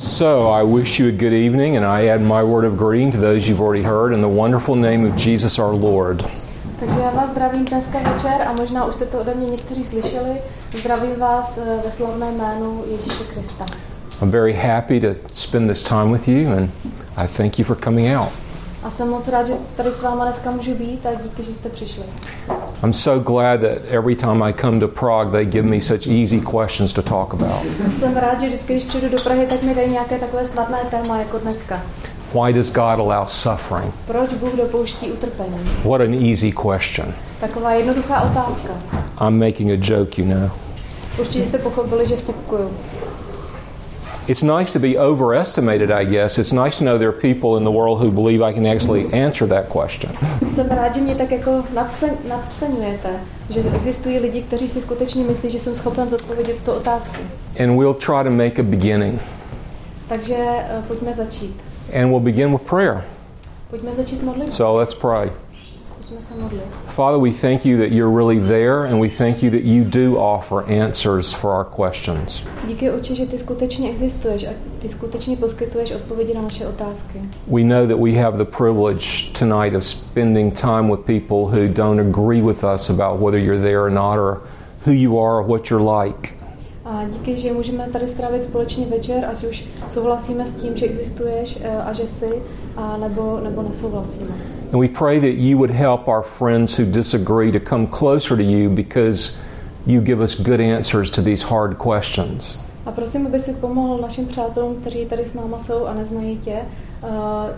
So I wish you a good evening, and I add my word of greeting to those you've already heard in the wonderful name of Jesus our Lord. Takže já vás zdravím dneska večer a možná už jste to ode mě někteří slyšeli. Zdravím vás ve slavném jménu Ježíše Krista. I'm very happy to spend this time with you, and I thank you for coming out. A jsem moc rád, že tady s váma dneska můžu být a díky, že jste přišli. I'm so glad that every time I come to Prague, they give me such easy questions to talk about. Jsem rád, že vždycky, když přijdu do Prahy, tak mi dají nějaké takové snadné téma jako dneska. Why does God allow suffering? Proč Bůh dopouští utrpení? What an easy question. Taková jednoduchá otázka. I'm making a joke, you know. Určitě jste pochopili, že vtipkuju. It's nice to be overestimated, I guess. It's nice to know there are people in the world who believe I can actually answer that question. Jsem rád, že mě tak jako nadceňujete, že existují lidi, kteří si skutečně myslí, že jsem schopen zodpovědět tu otázku. And we'll try to make a beginning. Takže pojďme začít. And we'll begin with prayer. Pojďme začít modlit. So let's pray. Pojďme se modlit. Father, we thank you that you're really there, and we thank you that you do offer answers for our questions. Díky, Otče, že ty skutečně existuješ a ty skutečně poskytuješ odpovědi na naše otázky. We know that we have the privilege tonight of spending time with people who don't agree with us about whether you're there or not, or who you are or what you're like. A díky, že můžeme tady strávit společně večer, ať už souhlasíme s tím, že existuješ a že jsi, a nebo nesouhlasíme. And we pray that you would help our friends who disagree to come closer to you, because you give us good answers to these hard questions. A prosím, aby si pomohl našim přátelům, kteří tady s náma jsou a neznají tě,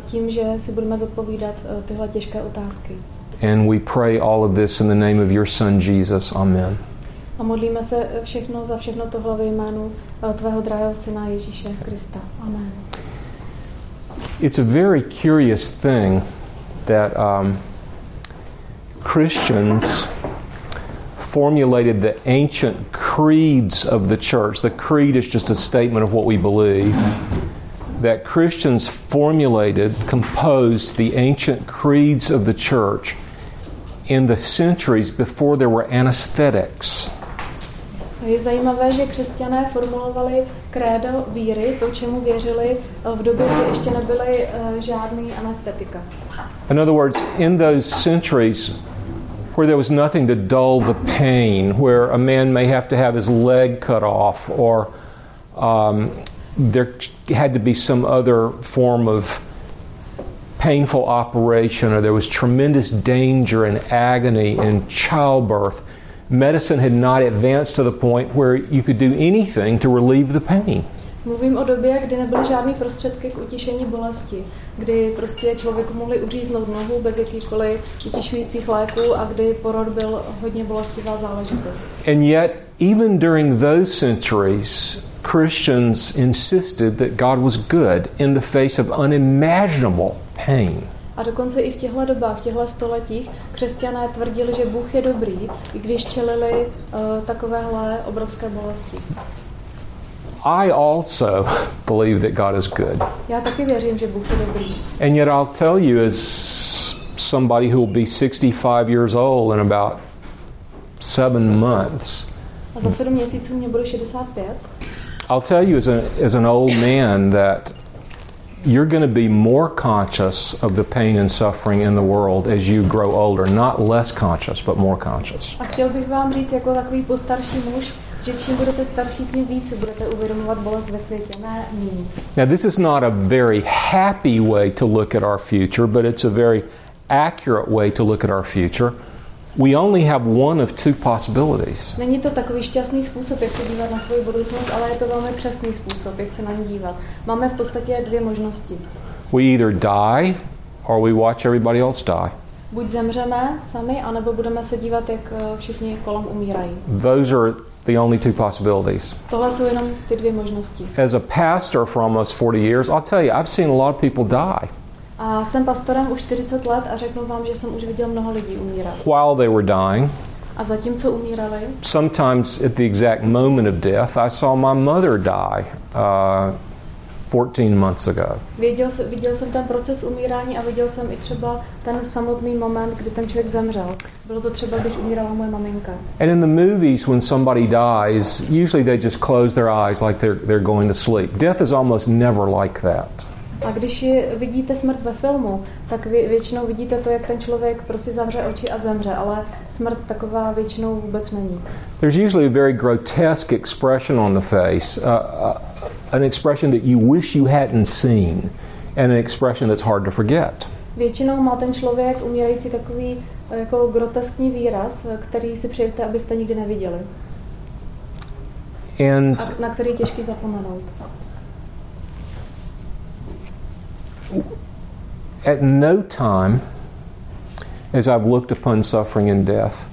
tím, že si budeme zodpovídat tyhle těžké otázky. And we pray all of this in the name of your son Jesus. Amen. A modlíme se za všechno tohle ve jménu tvého drahého syna Ježíše Krista. Amen. It's a very curious thing that Christians formulated the ancient creeds of the church. The creed is just a statement of what we believe. That Christians composed the ancient creeds of the church in the centuries before there were anesthetics. Je zajímavé, že křesťané formulovali krédo víry, to, čemu věřili, v době, kdy ještě nebyly žádný anestetika. In other words, in those centuries where there was nothing to dull the pain, where a man may have to have his leg cut off, or there had to be some other form of painful operation, or there was tremendous danger and agony in childbirth, medicine had not advanced to the point where you could do anything to relieve the pain. Mluvím o době, kdy nebyly žádné prostředky k utišení bolesti, kdy prostě člověku mohli uříznout nohu bez jakýchkoliv utišujících léků a kdy porod byl hodně bolestivá záležitost. And yet, even during those centuries, Christians insisted that God was good in the face of unimaginable pain. A dokonce i v těchto dobách, v těchto stoletích, křesťané tvrdili, že Bůh je dobrý, i když čelili takovéhle obrovské bolesti. I also believe that God is good. Já taky věřím, že Bůh je dobrý. And yet I'll tell you, as somebody who will be 65 years old in about 7 months. A za 7 měsíců mě bude 65. I'll tell you as an old man that you're going to be more conscious of the pain and suffering in the world as you grow older, not less conscious, but more conscious. A chtěl bych vám říct jako takový postarší muž, že čím budete starší, tím více budete uvědomovat bolest ve světě, ne míň. Now this is not a very happy way to look at our future, but it's a very accurate way to look at our future. We only have one of two possibilities. Není to takový šťastný způsob, jak se dívat na svou budoucnost, ale je to velmi přesný způsob, jak se na ní dívat. Máme v podstatě 2 možnosti. We either die or we watch everybody else die. Buď zemřeme sami, anebo budeme se dívat, jak všichni kolem umírají. Those are the only two possibilities. Tohle jsou jenom ty 2 možnosti. As a pastor for almost 40 years, I'll tell you, I've seen a lot of people die. A jsem pastorem už 40 let a řeknu vám, že jsem už viděl mnoho lidí umírat. While they were dying, a zatímco umírali, sometimes at the exact moment of death, I saw my mother die 14 months ago. Viděl jsem ten proces umírání a viděl jsem i třeba ten samotný moment, kdy ten člověk zemřel. Bylo to třeba, když umírala moje maminka. And in the movies, when somebody dies, usually they just close their eyes like they're going to sleep. Death is almost never like that. A když vidíte smrt ve filmu, tak většinou vidíte to, jak ten člověk prostě zavře oči a zemře, ale smrt taková většinou vůbec není. There's usually a very grotesque expression on the face, an expression that you wish you hadn't seen, and an expression that's hard to forget. Většinou má ten člověk umírající takový jako groteskní výraz, který si přejete, abyste nikdy neviděli. A na který je těžký zapomenout. At no time, as I've looked upon suffering and death,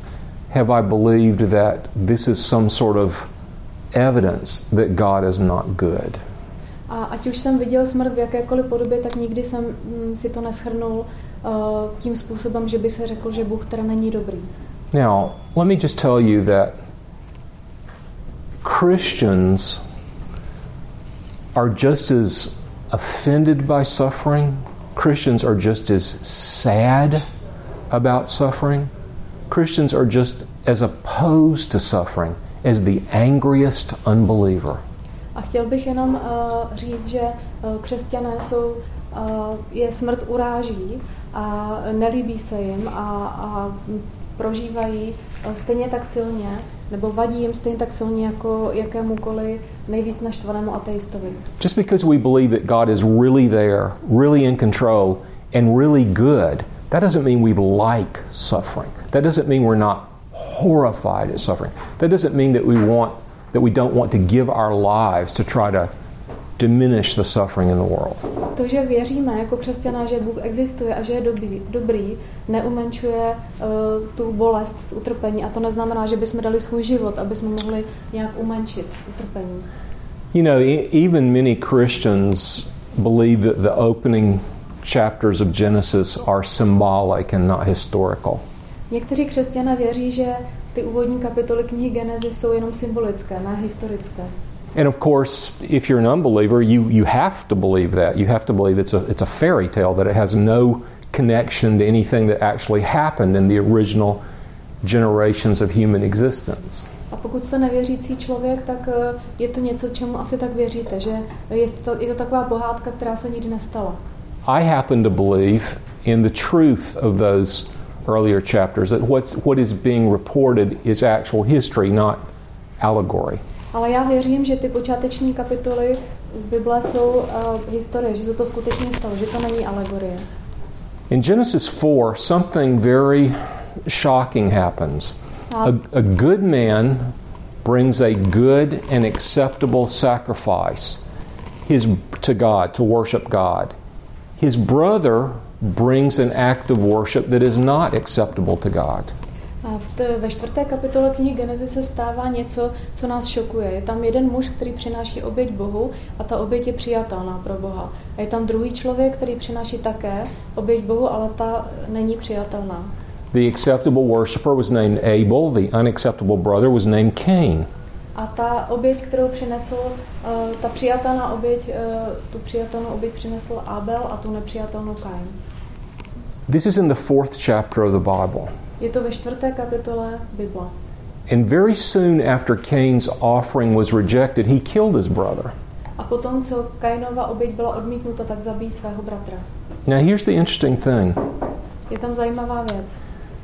have I believed that this is some sort of evidence that God is not good. A ať už jsem viděl smrt v jakékoliv podobě, tak nikdy jsem si to neshrnul tím způsobem, že by se řekl, že Bůh teda není dobrý. Now, let me just tell you that Christians are just as offended by suffering. Christians are just as sad about suffering. Christians are just as opposed to suffering as the angriest unbeliever. A chtěl bych jenom říct, že křesťané jsou, je smrt uráží a nelíbí se jim a prožívají stejně tak silně, nebo vadí jim stejně tak silně jako jakémukoliv nejvíc naštvanému ateistovi. Just because we believe that God is really there, really in control and really good, that doesn't mean we like suffering. That doesn't mean we're not horrified at suffering. That doesn't mean that we don't want to give our lives to try to diminish the suffering in the world. To, že věříme jako křesťané, že Bůh existuje a že je dobrý, neumenšuje tu bolest z utrpení, a to neznamená, že bychom dali svůj život, aby jsme mohli nějak umenšit utrpení. You know, even many Christians believe that the opening chapters of Genesis are symbolic and not historical. Někteří křesťané věří, že ty úvodní kapitoly knihy Genesis jsou jenom symbolické, ne historické. And of course, if you're an unbeliever, you have to believe that. You have to believe it's a fairy tale, that it has no connection to anything that actually happened in the original generations of human existence. A pokud jste nevěřící člověk, tak je to něco, čemu asi tak věříte, že je to taková pohádka, která se nikdy nestala. I happen to believe in the truth of those earlier chapters, that what is being reported is actual history, not allegory. Ale já věřím, že ty počáteční kapitoly Bible jsou historie, že se to skutečně stalo, že to není alegorie. In Genesis 4, something very shocking happens. A good man brings a good and acceptable sacrifice to God, to worship God. His brother brings an act of worship that is not acceptable to God. Ve 4. kapitole knihy Genesis se stává něco, co nás šokuje. Je tam jeden muž, který přináší oběť Bohu, a ta oběť je přijatelná pro Boha. A je tam druhý člověk, který přináší také oběť Bohu, ale ta není přijatelná. The acceptable worshipper was named Abel, the unacceptable brother was named Cain. A ta oběť, kterou přinesl, ta přijatelná oběť, tu přijatelnou oběť přinesl Abel a tu nepřijatelnou Kain. This is in the 4th chapter of the Bible. Je to ve 4. kapitole Bible. And very soon after Cain's offering was rejected, he killed his brother. A potom, co Kainova oběť byla odmítnuta, tak zabíjí svého bratra. Now here's the interesting thing. Je tam zajímavá věc.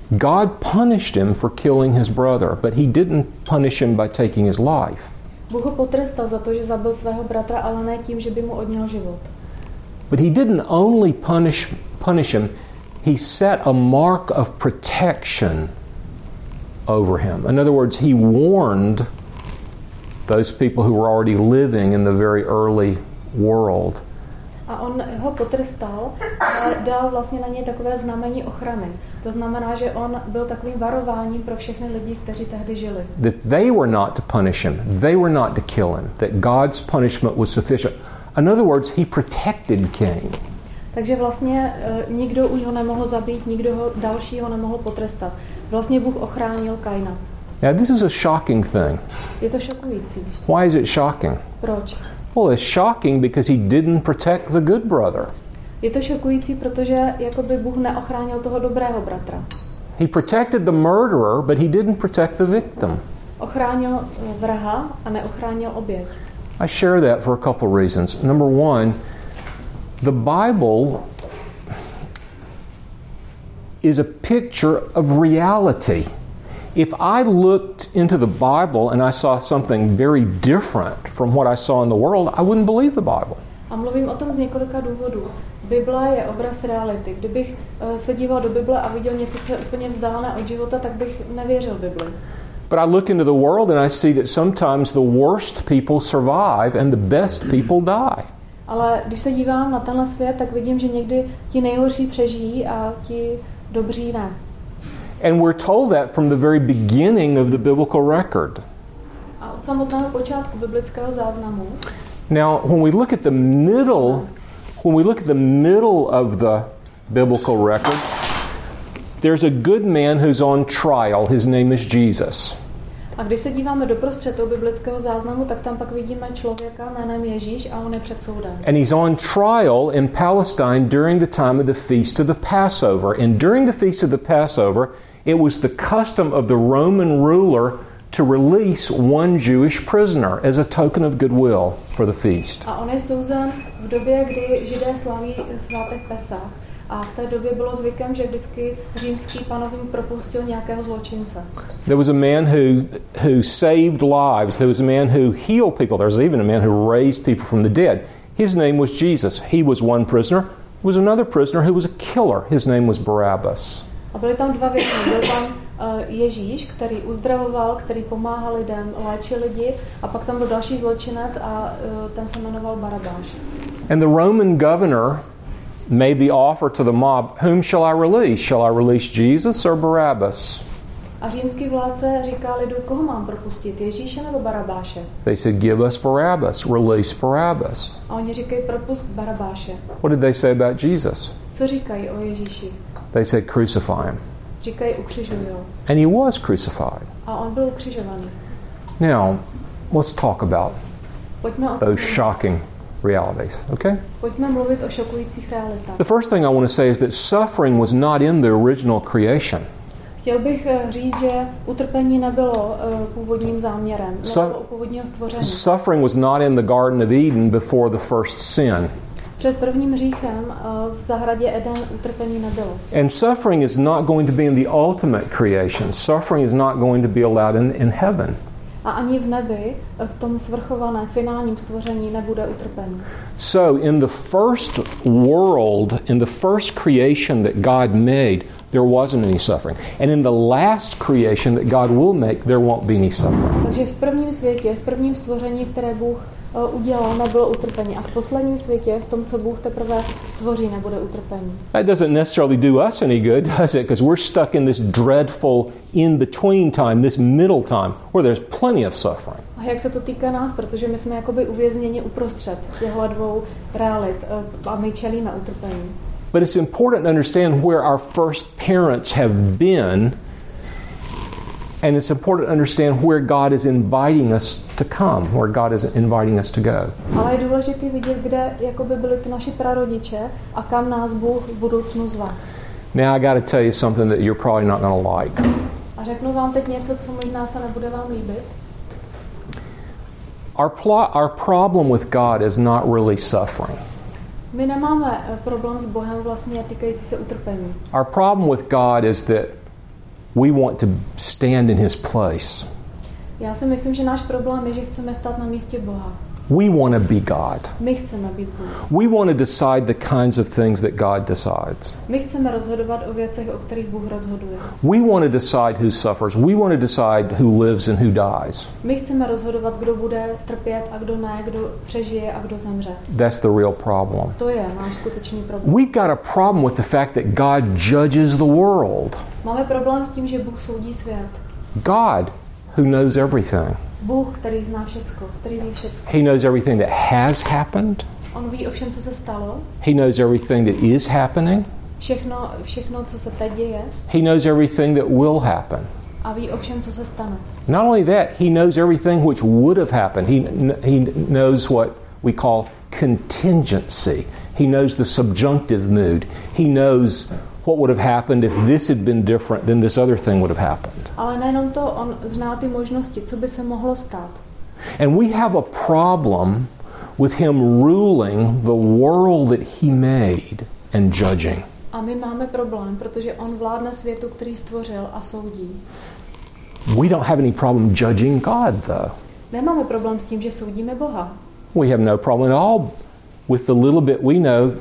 God punished him for killing his brother, but he didn't punish him by taking his life. Bůh ho potrestal za to, že zabil svého bratra, ale ne tím, že by mu odněl život. But he didn't only punish him. He set a mark of protection over him. In other words, he warned those people who were already living in the very early world. A on ho potrestal a dal vlastně na něj takové znamení ochrany. To znamená, že on byl takovým varováním pro všechny lidi, kteří tehdy žili. That they were not to punish him. They were not to kill him. That God's punishment was sufficient. In other words, he protected Cain. Takže vlastně nikdo už ho nemohl zabít, nikdo ho dalšího nemohl potrestat. Vlastně Bůh ochránil Kaina. Now this is a shocking thing. Je to šokující. Why is it shocking? Proč? Well, it's shocking because he didn't protect the good brother. Je to šokující, protože jakoby Bůh neochránil toho dobrého bratra. He protected the murderer, but he didn't protect the victim. Ochránil vraha a neochránil oběť. I share that for a couple reasons. Number one, the Bible is a picture of reality. If I looked into the Bible and I saw something very different from what I saw in the world, I wouldn't believe the Bible. A mluvím o tom z několika důvodů. Bible je obraz reality. Kdybych se díval do Bible a viděl něco, co je úplně vzdálené od života, tak bych nevěřil Bibli. But I look into the world and I see that sometimes the worst people survive and the best people die. Ale když se dívám na tenhle svět, tak vidím, že někdy ti nejhorší přežijí a ti dobří ne. And we're told that from the very beginning of the biblical record. A od samotného počátku biblického záznamu. Now, when we look at the middle of the biblical record, there's a good man who's on trial. His name is Jesus. A když se díváme doprostřed toho biblického záznamu, tak tam pak vidíme člověka jménem Ježíš a on je před soudem. And he's on trial in Palestine during the time of the feast of the Passover. And during the feast of the Passover, it was the custom of the Roman ruler to release one Jewish prisoner as a token of goodwill for the feast. A on je souzen v době, kdy Židé slaví svátek Pesach. A v té době bylo zvykem, že vždycky římský panovník propustil nějakého zločince. There was a man who saved lives. There was a man who healed people. There was even a man who raised people from the dead. His name was Jesus. He was one prisoner. There was another prisoner who was a killer. His name was Barabbas. A byly tam dva vězni. Byl tam Ježíš, který uzdravoval, který pomáhal lidem, léčil lidi, a pak tam byl další zločinec a ten se jmenoval Barabáš. And the Roman governor made the offer to the mob, whom shall I release? Shall I release Jesus or Barabbas? A římský vládce říká lidu, koho mám propustit, Ježíše nebo Barabáše? They said, give us Barabbas, release Barabbas. A oni říkají, propust Barabáše. What did they say about Jesus? Co říkají o Ježíši? They said, crucify him. Říkají, ukřižuj ho. And he was crucified. A on byl ukřižovaný. Now, let's talk about those shocking realities, okay? Pojďme mluvit o šokujících realitách. The first thing I want to say is that suffering was not in the original creation. Chtěl bych říct, že utrpení nebylo původním záměrem, nebylo u původního stvoření. Suffering was not in the Garden of Eden before the first sin. Před prvním hříchem v zahradě Eden utrpení nebylo. And suffering is not going to be in the ultimate creation. Suffering is not going to be allowed in heaven. A ani v nebi, v tom svrchovaném finálním stvoření nebude utrpení. So in the first world, in the first creation that God made, there wasn't any suffering. And in the last creation that God will make, there won't be any suffering. Takže v prvním světě, v prvním stvoření, které Bůh udělal, nebylo utrpení. A v posledním světě, v tom, co Bůh teprve stvoří, nebude utrpení. That doesn't necessarily do us any good, does it? Because we're stuck in this dreadful in-between time, this middle time, where there's plenty of suffering. A jak se to týká nás, protože my jsme jakoby uvězněni uprostřed těchto dvou realit a my čelíme utrpení. But it's important to understand where our first parents have been, and it's important to understand where God is inviting us to come, where God is inviting us to go. Ale je důležité vidět, kde jakoby byli ty naši prarodiče a kam nás Bůh v budoucnu zve. Now I got to tell you something that you're probably not going to like. A řeknu vám teď něco, co možná se nebude vám líbit. Our problem with God is not really suffering. My nemáme problém s Bohem vlastně týkající se utrpení. Our problem with God is that we want to stand in his place. Já si myslím, že náš problém je, že chceme stát na místě Boha. We want to be God. My chceme být Bůh. We want to decide the kinds of things that God decides. My chceme rozhodovat o věcech, o kterých Bůh rozhoduje. We want to decide who suffers. We want to decide who lives and who dies. My chceme rozhodovat, kdo bude trpět a kdo ne, kdo přežije a kdo zemře. That's the real problem. To je náš skutečný problém. We've got a problem with the fact that God judges the world. Máme problém s tím, že Bůh soudí svět. God who knows everything. Bůh, který zná všecko, který ví všecko. He knows everything that has happened. On ví o všem, co se stalo. He knows everything that is happening. Všechno, co se teď děje. He knows everything that will happen. A ví o všem, co se stane. Not only that, he knows everything which would have happened. He knows what we call contingency. He knows the subjunctive mood. He knows what would have happened if this had been different, then this other thing would have happened. Ale nejenom to, on zná ty možnosti, co by se mohlo stát. And we have a problem with him ruling the world that he made and judging. A my máme problém, protože on vládne světu, který stvořil, a soudí. We don't have any problem judging God, though. Nemáme problém s tím, že soudíme Boha. We have no problem at all with the little bit we know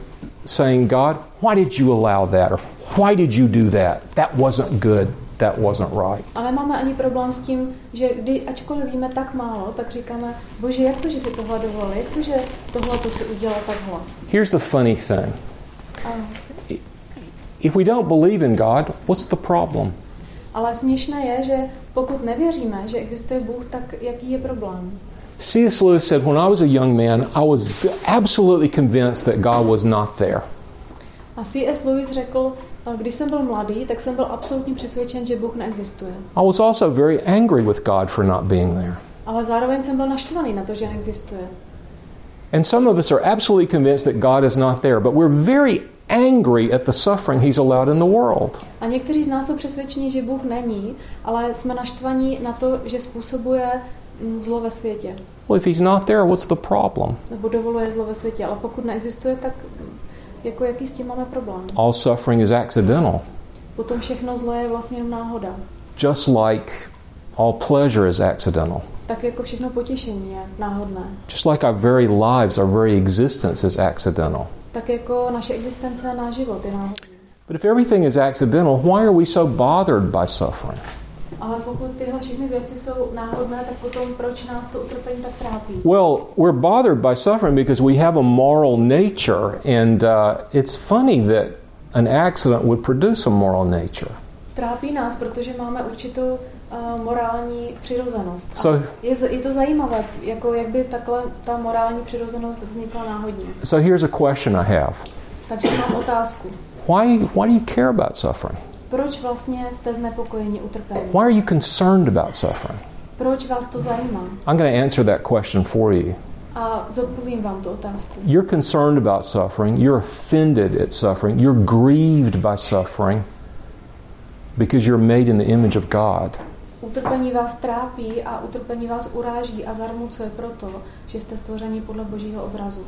saying, God, why did you allow that? Or why did you do that? That wasn't good. That wasn't right. Ale máme ani problém s tím, že ačkoliv víme tak málo, tak říkáme, Bože, jak to, že si tohle dovolil? Jak to, že tohle to si udělal takhle? Here's the funny thing. If we don't believe in God, what's the problem? Ale směšné je, že pokud nevěříme, že existuje Bůh, tak jaký je problém? C.S. Lewis said, when I was a young man, I was absolutely convinced that God was not there. A C.S. Lewis řekl, když jsem byl mladý, tak jsem byl absolutně přesvědčen, že Bůh neexistuje. I was also very angry with God for not being there. Ale zároveň jsem byl naštvaný na to, že neexistuje. And some of us are absolutely convinced that God is not there, but we're very angry at the suffering he's allowed in the world. A někteří z nás jsou přesvědčení, že Bůh není, ale jsme naštvaní na to, že způsobuje zlo ve světě. Well, if he's not there, what's the problem? Nebo dovoluje zlo ve světě, ale pokud neexistuje, tak jako jaký s tím máme problém? All suffering is accidental. Potom všechno zlo je vlastně jenom náhoda. Just like all pleasure is accidental. Tak jako všechno potěšení je náhodné. Just like our very lives, our very existence is accidental. Tak jako naše existence a náš život je náhodný. But if everything is accidental, why are we so bothered by suffering? Ale pokud tyhle všechny věci jsou náhodné, tak potom proč nás to utrpení tak trápí? Well, we're bothered by suffering because we have a moral nature, and it's funny that an accident would produce a moral nature. Trápí nás, protože máme určitou morální přirozenost. So, je to zajímavé, jako jak by takhle ta morální přirozenost vznikla náhodně. So here's a question I have. Takže mám otázku. Why do you care about suffering? Proč vlastně jste znepokojeni utrpením? Why are you concerned about suffering? Proč vás to zajímá? I'm going to answer that question for you. A zodpovím vám tu otázku. You're concerned about suffering, you're offended at suffering, you're grieved by suffering because you're made in the image of God. Utrpení vás trápí a utrpení vás uráží a zarmucuje proto, že jste stvořeni podle Božího obrazu.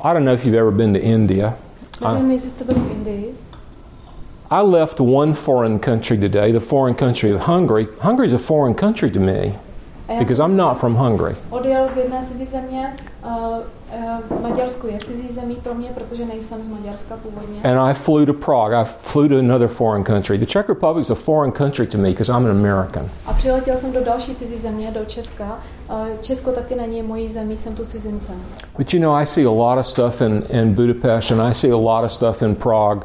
I don't know if you've ever been to India. Nevím, jestli jste byli v Indii. I left one foreign country today, the foreign country of Hungary. Hungary is a foreign country to me because I'm not from Hungary. Odjel z jedné cizí země, Maďarsko je cizí zemí pro mě, protože nejsem z Maďarska původně. And I flew to Prague. I flew to another foreign country. The Czech Republic is a foreign country to me because I'm an American. A přiletěl jsem do další cizí země, do Česka. Česko taky není mojí zemí, jsem tu cizincem. But you know, I see a lot of stuff in Budapest, and I see a lot of stuff in Prague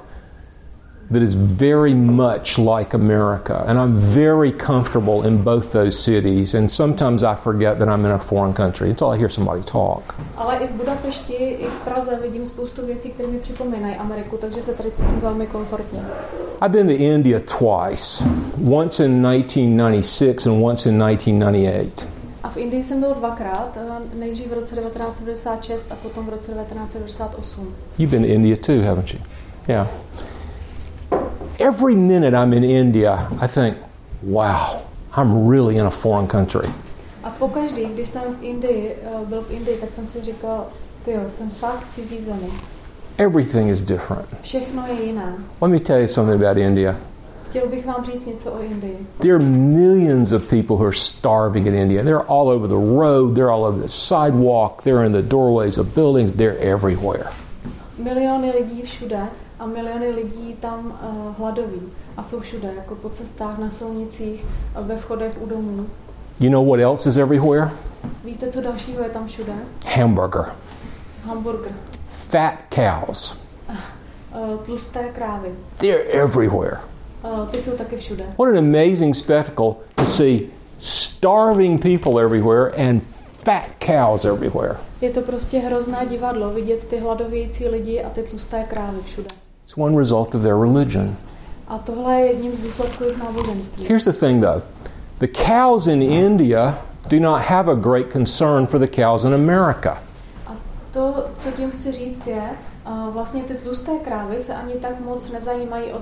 that is very much like America, and I'm very comfortable in both those cities, and sometimes I forget that I'm in a foreign country until I hear somebody talk. Ale i v Budapešti, i v Praze vidím spoustu věcí, které mi připomínají Ameriku, takže se tady cítím velmi komfortně. I've been to India twice, once in 1996 and once in 1998. A v Indii jsem byl dvakrát, nejdřív v roce 1996 a potom v roce 1998. You've been to India too, haven't you? Yeah. Every minute I'm in India, I think, wow, I'm really in a foreign country. A pokaždý, když jsem byl v Indii, tak jsem si říkal, tyjo, jsem fakt v cizí zemi. Everything is different. Všechno je jiné. Let me tell you something about India. Chtěl bych vám říct něco o Indii. There are millions of people who are starving in India. They're all over the road, they're all over the sidewalk, they're in the doorways of buildings, they're everywhere. Miliony lidí všude. A miliony lidí tam hladoví a jsou všude, jako po cestách, na silnicích, ve vchodech u domů. You know what else is everywhere? Víte, co dalšího je tam všude? Hamburger. Hamburger. Fat cows. Tlusté krávy. They're everywhere. Ty jsou taky všude. What an amazing spectacle to see starving people everywhere and fat cows everywhere. Je to prostě hrozné divadlo vidět ty hladovějící lidi a ty tlusté krávy všude. It's one result of their religion. A tohle je jedním z důsledků jejich náboženství. Here's the thing though. The cows in India do not have a great concern for the cows in America. A to, co tím chci říct, je, vlastně ty tlusté krávy se ani tak moc nezajímají o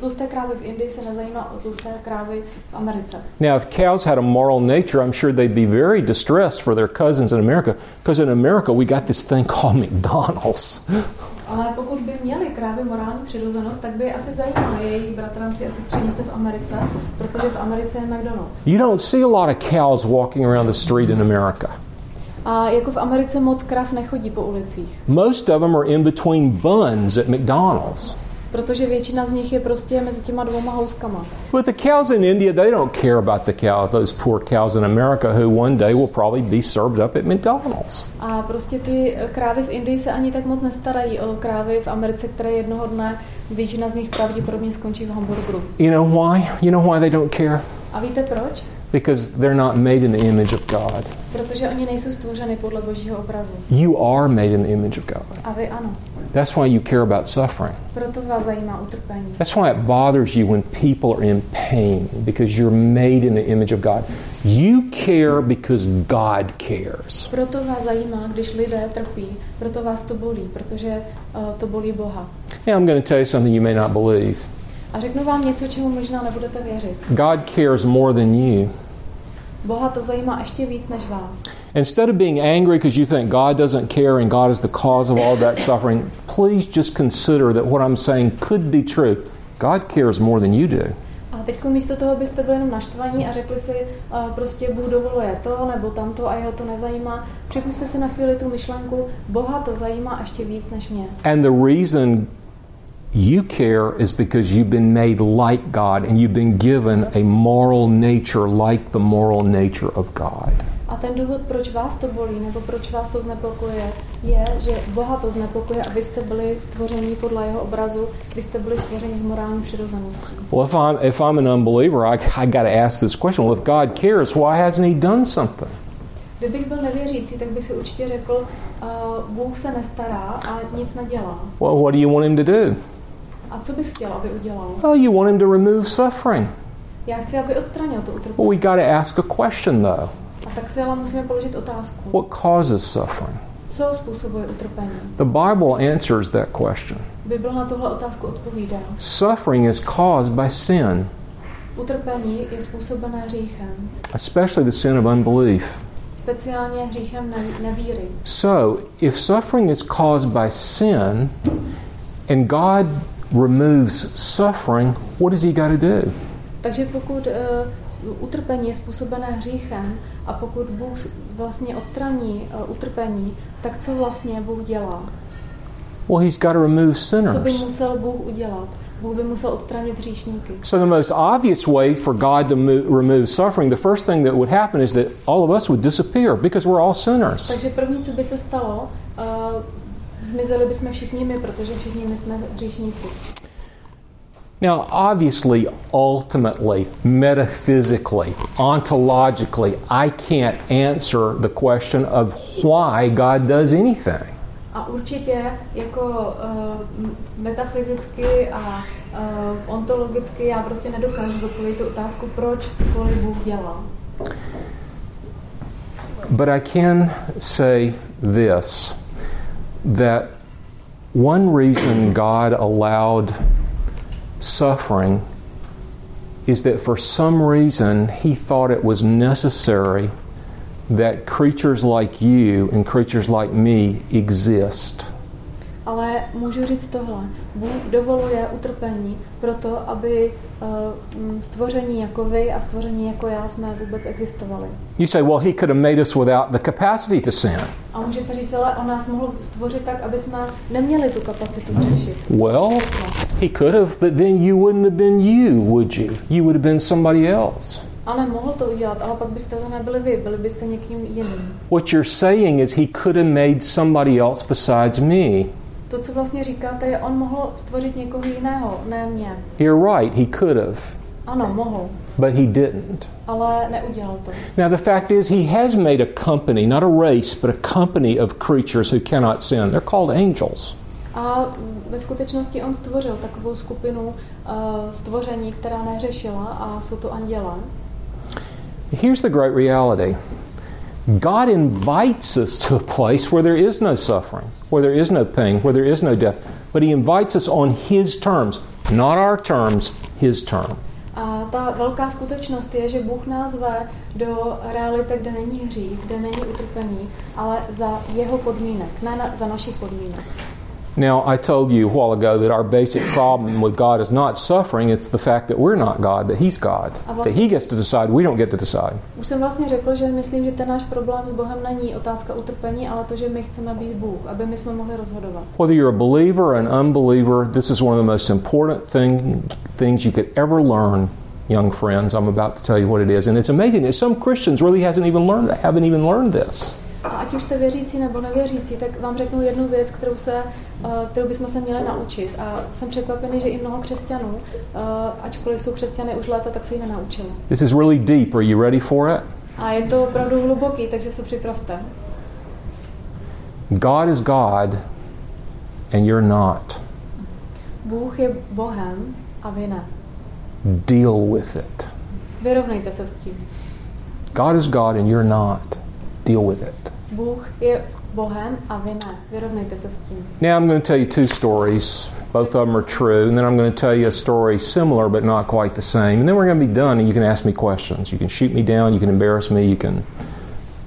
tlusté krávy v Indii se nezajímá o tlusté krávy v Americe. Now if cows had a moral nature, I'm sure they'd be very distressed for their cousins in America, because in America we got this thing called McDonald's. Ale pokud by měly krávy morální přirozenost, tak by asi zajímaly její bratranci a sestřenice v Americe, protože v Americe je McDonald's. You don't see a lot of cows walking around the street in America. A jako v Americe moc krav nechodí po ulicích. Most of them are in between buns at McDonald's. Protože většina z nich je prostě mezi těma dvouma houskama. But the cows in India, they don't care about the cows, those poor cows in America who one day will probably be served up at McDonald's. A prostě ty krávy v Indii se ani tak moc nestarají o krávy v Americe, které jednoho dne většina z nich pravděpodobně skončí v hamburgeru. You know why they don't care? A víte proč? Because they're not made in the image of God. Protože oni nejsou stvořeny podle Božího obrazu. You are made in the image of God. A vy ano. That's why you care about suffering. Proto vás zajímá utrpení. That's why it bothers you when people are in pain, because you're made in the image of God. You care because God cares. Proto vás zajímá, když lidé trpí, proto vás to bolí, protože to bolí Boha. Now I'm going to tell you something you may not believe. A řeknu vám něco, čemu možná nebudete věřit. God cares more than you. Boha to zajímá ještě víc než vás. Instead of being angry because you think God doesn't care and God is the cause of all that suffering, please just consider that what I'm saying could be true. God cares more than you do. A teďko místo toho byste byli jenom naštvaní a řekli si, prostě Bůh dovoluje to nebo tamto a jeho to nezajímá. Připusťte si na chvíli tu myšlenku, Boha to zajímá ještě víc než mě. And the reason you care is because you've been made like God and you've been given a moral nature like the moral nature of God. A ten důvod, proč vás to bolí, nebo proč vás to znepokojuje, je, že Boha to znepokojuje, abyste byli stvoření podle jeho obrazu, vy jste byli stvoření z morální přirozeností. Well, if I'm an unbeliever, I got to ask this question. Well, if God cares, why hasn't he done something? Kdybych byl nevěřící, tak bych si určitě řekl, Bůh se nestará a nic nedělá. Well, what do you want him to do? A co bys chtěl, aby udělal? Well, you want him to remove suffering. Já chci, aby odstranil to utrpení. Well, we got to ask a question though. A tak si ale musíme položit otázku. What causes suffering? Co způsobuje utrpení? The Bible answers that question. Bible na tuhle otázku odpovídá. Suffering is caused by sin. Utrpení je způsobené hříchem. Especially the sin of unbelief. Speciálně hříchem nevíry. So, if suffering is caused by sin and God removes suffering, what does he got to do? Takže pokud utrpení je způsobené hříchem a pokud Bůh vlastně odstraní utrpení, tak co vlastně Bůh dělá? Well, he's got to remove sinners. Co by musel Bůh udělat? Bůh by musel odstranit hříšníky. So the most obvious way for God to remove suffering, the first thing that would happen is that all of us would disappear because we're all sinners. Takže první, co by se stalo, zmizeli bychom všichni my, protože všichni my jsme hříšníci. Now, obviously, ultimately, metaphysically, ontologically, I can't answer the question of why God does anything. A určitě jako metafyzicky a ontologicky já prostě nedokážu zodpovědět tu otázku, proč cokoliv Bůh dělá. But I can say this. That one reason God allowed suffering is that for some reason he thought it was necessary that creatures like you and creatures like me exist. Ale můžu říct tohle. Bůh dovoluje utrpení proto, aby stvoření jako vy a stvoření jako já jsme vůbec existovali. You say, well, he could have made us without the capacity to sin. A můžete říct, ale on nás mohl stvořit tak, aby jsme neměli tu kapacitu řešit. Well, he could have, but then you wouldn't have been you, would you? You would have been somebody else. Ale mohl to udělat, ale pak byste to nebyli vy, byli byste někým jiným. What you're saying is he could have made somebody else besides me. To, co vlastně říkáte, je, on mohl stvořit někoho jiného, ne mě. You're right, he could have. Ano, mohl. But he didn't. Ale neudělal to. Now the fact is, he has made a company, not a race, but a company of creatures who cannot sin. They're called angels. A ve skutečnosti on stvořil takovou skupinu stvoření, která neřešila, a jsou to andělé. Here's the great reality. God invites us to a place where there is no suffering, where there is no pain, where there is no death. But He invites us on His terms, not our terms, His terms. A ta velká skutečnost je, že Bůh nás zve do reality, kde není hřích, kde není utrpení, ale za jeho podmínek, ne za našich podmínek. Now, I told you a while ago that our basic problem with God is not suffering, it's the fact that we're not God, that He's God. That He gets to decide, we don't get to decide. Už jsem vlastně řekl, že myslím, že ten náš problém s Bohem není otázka utrpení, ale to, že my chceme být Bůh, aby my jsme mohli rozhodovat. Whether you're a believer or an unbeliever, this is one of the most important things you could ever learn, young friends. I'm about to tell you what it is. And it's amazing that some Christians really haven't even learned this. A ať už jste věřící nebo nevěřící, tak vám řeknu jednu věc, kterou bychom se měli naučit. A jsem překvapený, že i mnoho křesťanů, ačkoliv jsou křesťané už léta, tak se ji nenaučili. This is really deep. Are you ready for it? A je to opravdu hluboký, takže se připravte. God is God and you're not. Bůh je Bohem a vy ne. Deal with it. Vyrovnejte se s tím. God is God and you're not. Deal with it. Bůh je Bohem a vy ne. Vyrovnejte se s tím. Now I'm going to tell you two stories. Both of them are true. And then I'm going to tell you a story similar but not quite the same. And then we're going to be done and you can ask me questions. You can shoot me down, you can embarrass me, you can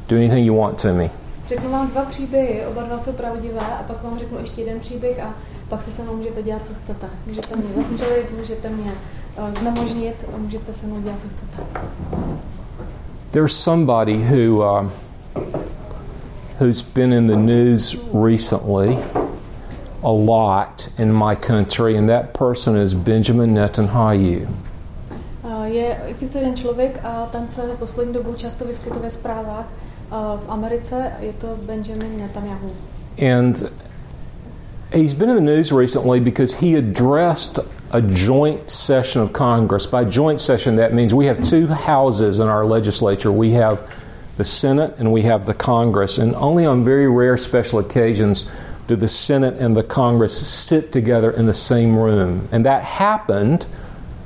do anything you want to me. Řeknu vám dva příběhy, oba dva jsou pravdivé a pak vám řeknu ještě jeden příběh a pak se mnou můžete dělat, co chcete. Můžete mě zastřelit, můžete mě znemožnit a můžete se mnou dělat, co chcete. There's somebody who's been in the news recently a lot in my country, and that person is Benjamin Netanyahu. Existuje jeden člověk a ten se poslední dobou často vyskytuje ve zprávách v Americe, je to Benjamin Netanyahu. And he's been in the news recently because he addressed a joint session of Congress. By joint session, that means we have two houses in our legislature. We have the Senate and we have the Congress, and only on very rare special occasions do the Senate and the Congress sit together in the same room. And that happened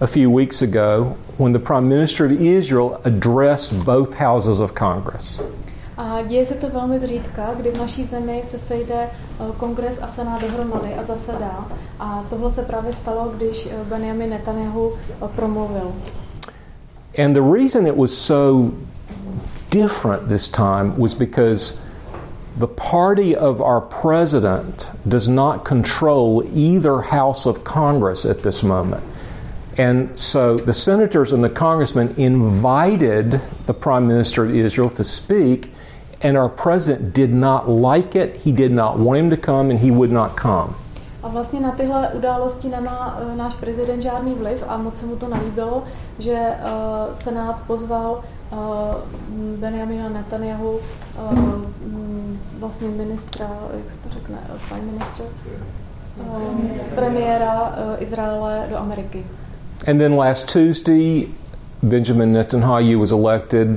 a few weeks ago when the Prime Minister of Israel addressed both houses of Congress. A děje se to velmi zřídka, kdy v naší zemi se sejde kongres a senát dohromady a zasedá. A tohle se právě stalo, když Benjamin Netanyahu promluvil. And the reason it was so different this time was because the party of our president does not control either house of Congress at this moment. And so the senators and the congressmen invited the Prime Minister of Israel to speak, and our president did not like it. He did not want him to come, and he would not come. A vlastně na tyhle události nemá náš prezident žádný vliv a moc se mu to nelíbilo, že senát pozval Benjamina Netanyahu, vlastně ministra, jak se to řekne, prime minister, premiéra Izraele do Ameriky. And then last Tuesday, Benjamin Netanyahu was elected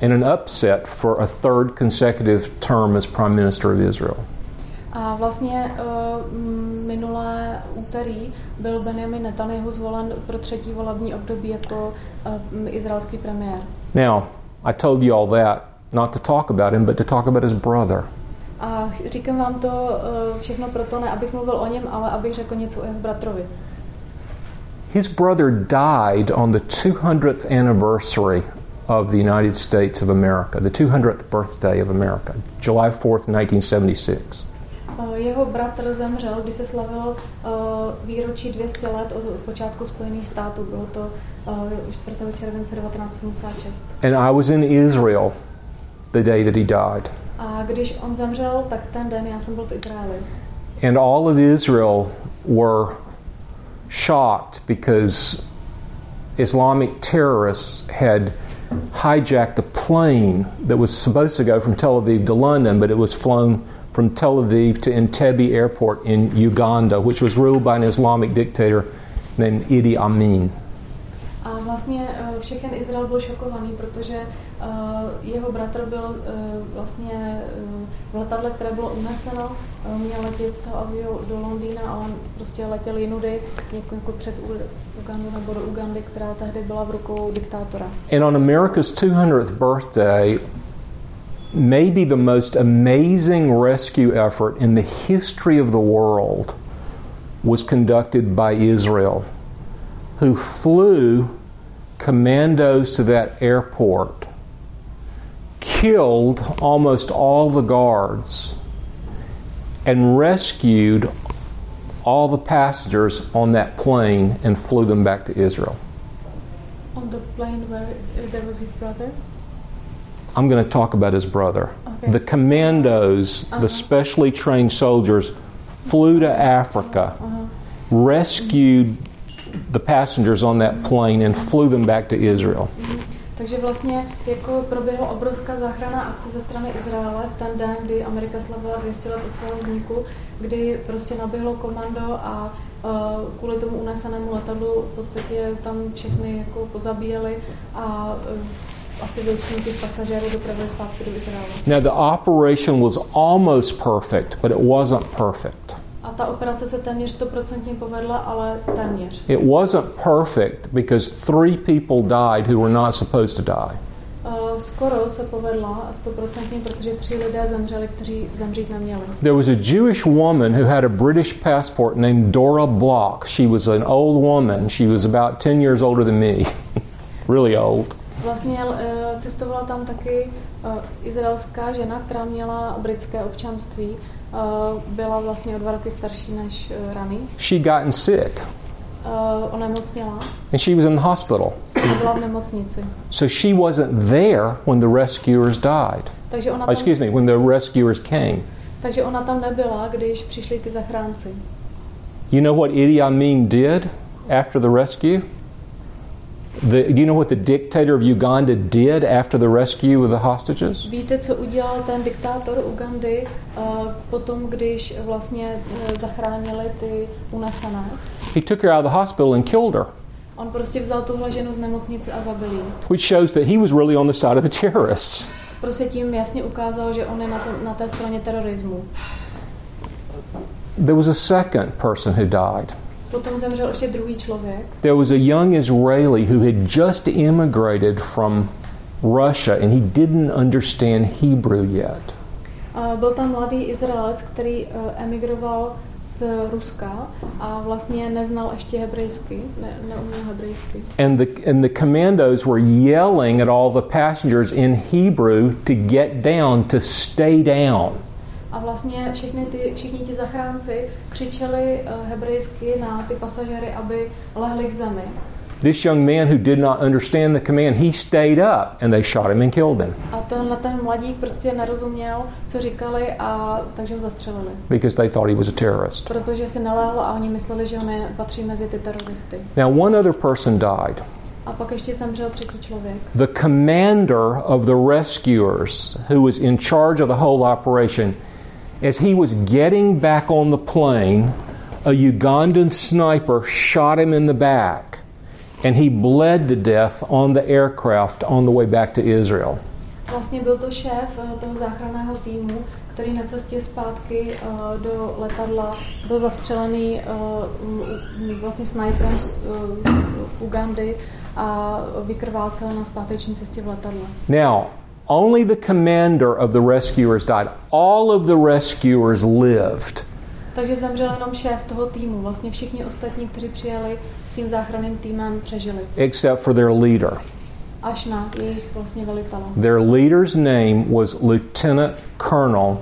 in an upset for a third consecutive term as prime minister of Israel. A vlastně minulé úterý byl Benjamin Netanyahu zvolen pro třetí volební období jako izraelský premiér. Now, I told you all that not to talk about him, but to talk about his brother. A říkám vám to všechno proto, ne abych mluvil o něm, ale abych řekl něco o jeho bratrovi. His brother died on the 200th anniversary of the United States of America, the 200th birthday of America, July 4th, 1976. Jeho bratr zemřel, když se slavilo výročí 200 let od počátku Spojených států. Bylo to 4. července 1976. And I was in Israel the day that he died. A když on zemřel, tak ten den já jsem byl v Izraeli. And all of Israel were shocked because Islamic terrorists had hijacked a plane that was supposed to go from Tel Aviv to London, but it was flown from Tel Aviv to Entebbe airport in Uganda, which was ruled by an Islamic dictator named Idi Amin. A vlastně všechen Izrael byl šokovaný, protože jeho bratr byl vlastně v letadle, které bylo uneseno, měl letět z Tel Avivu do Londýna, ale prostě letěl jinudy, jako přes Ugandu nebo do Ugandy, která tehdy byla v rukou diktátora. And on America's 200th birthday, maybe the most amazing rescue effort in the history of the world was conducted by Israel, who flew commandos to that airport, killed almost all the guards, and rescued all the passengers on that plane and flew them back to Israel. On the plane where there was his brother? I'm going to talk about his brother. Okay. The commandos, the specially trained soldiers, flew to Africa, rescued the passengers on that plane and flew them back to Israel. Takže vlastně jako proběhla obrovská záchranná akce ze strany Izraele v ten den, kdy Amerika slavila 200 let od svého vzniku, kdy prostě naběhlo komando a kvůli tomu unesenému letadlu v podstatě tam všechny jako pozabíjeli a asi většinu těch pasažérů dopravili zpátky do Izraele. Now the operation was almost perfect, but it wasn't perfect. A ta operace se téměř 100% povedla, ale téměř. It wasn't perfect because 3 people died who were not supposed to die. Skoro se povedla 100%, protože 3 lidé zemřeli, kteří zemřít neměli. There was a Jewish woman who had a British passport named Dora Block. She was an old woman. She was about 10 years older than me. Really old. Vlastně cestovala tam taky izraelská žena, která měla britské občanství. Byla vlastně o 2 roky starší než Rami. She gotten sick. Onemocněla. And she was in the hospital. Byla v nemocnici. So she wasn't there when the rescuers died. Takže ona when the rescuers came. Takže ona tam nebyla, když přišli ty zachránci. You know what Idi Amin did after the rescue? You know what the dictator of Uganda did after the rescue of the hostages? Víte, co udělal ten diktátor Ugandy potom, když vlastně zachránili ty unesené? He took her out of the hospital and killed her. On prostě vzal tuhle ženu z nemocnice a zabil ji. Which shows that he was really on the side of the terrorists. Prostě tím jasně ukázal, že on je na té straně terorismu. There was a second person who died. Potom zemřel ještě druhý člověk. There was a young Israeli who had just immigrated from Russia and he didn't understand Hebrew yet. Byl tam mladý Izraelec, který emigroval z Ruska a vlastně neznal ještě hebrejsky, neuměl hebrejsky. And the commandos were yelling at all the passengers in Hebrew to get down, to stay down. A vlastně všichni ti zachránci křičeli hebrejsky na ty pasažéry, aby lehli k zemi. This young man who did not understand the command, he stayed up and they shot him and killed him. A ten mladík prostě nerozuměl, co říkali, a takže ho zastřelili. Because they thought he was a terrorist. Protože si nalehl a oni mysleli, že on patří mezi ty teroristy. Now one other person died. A pak ještě zemřel třetí člověk. The commander of the rescuers who was in charge of the whole operation. As he was getting back on the plane, a Ugandan sniper shot him in the back, and he bled to death on the aircraft on the way back to Israel. Vlastně byl to šéf toho záchranného týmu, který na cestě zpátky do letadla byl zastřelený vlastně sniperem z Ugandy a vykrvácel na zpáteční cestě v letadle. Now, only the commander of the rescuers died. All of the rescuers lived. Takže zemřel jenom šéf toho týmu. Vlastně všichni ostatní, kteří přijeli s tím záchranným týmem, přežili. Except for their leader. Až na jejich vlastně velitele. Their leader's name was Lieutenant Colonel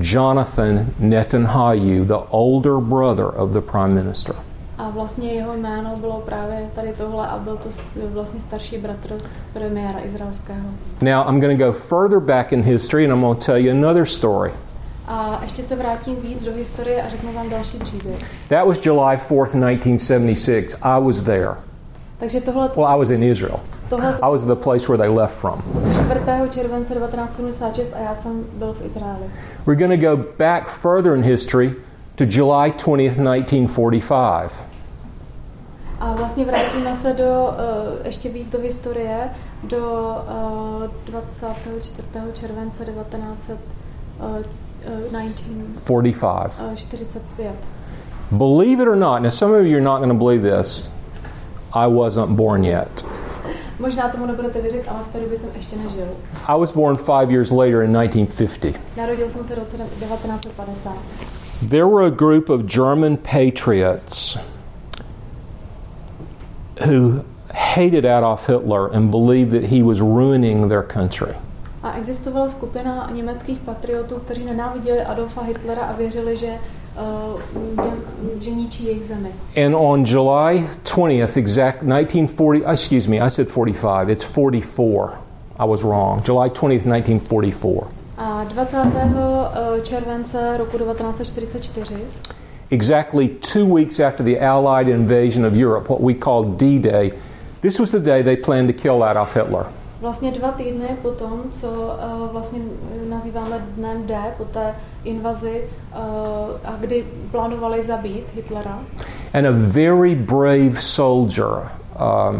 Jonathan Netanyahu, the older brother of the prime minister. A vlastně jeho jméno bylo právě tady tohle a byl to vlastně starší bratr premiéra izraelského. Now I'm going to go further back in history and I'm going to tell you another story. A ještě se vrátím víc do historie a řeknu vám další příběh. That was July 4th, 1976. I was there. Takže tohle to, I was in Israel. I was the place where they left from. 4. července 1976 a já jsem byl v Izraeli. We're going to go back further in history to July 20th, 1945. A vlastně vrátíme se do ještě víc do historie do 24. července 1945. Believe it or not, now some of you are not going to believe this, I wasn't born yet. Možná tomu nebudete věřit, ale v té době jsem ještě nežil. I was born 5 years later in 1950. Narodil jsem se v roce 1950. There were a group of German patriots who hated Adolf Hitler and believed that he was ruining their country. A existovala skupina německých patriotů, kteří nenáviděli Adolfa Hitlera a věřili, že ničí jejich zemi. And on July 20th, exact 1940, excuse me, I said 45, it's 44. I was wrong. July 20th, 1944. A 20. července roku 1944. Exactly 2 weeks after the Allied invasion of Europe, what we call D-Day, this was the day they planned to kill Adolf Hitler. Vlastně 2 týdny po tom, co vlastně nazýváme dnem D, po té invazi, a kdy plánovali zabít Hitlera. And a very brave soldier, a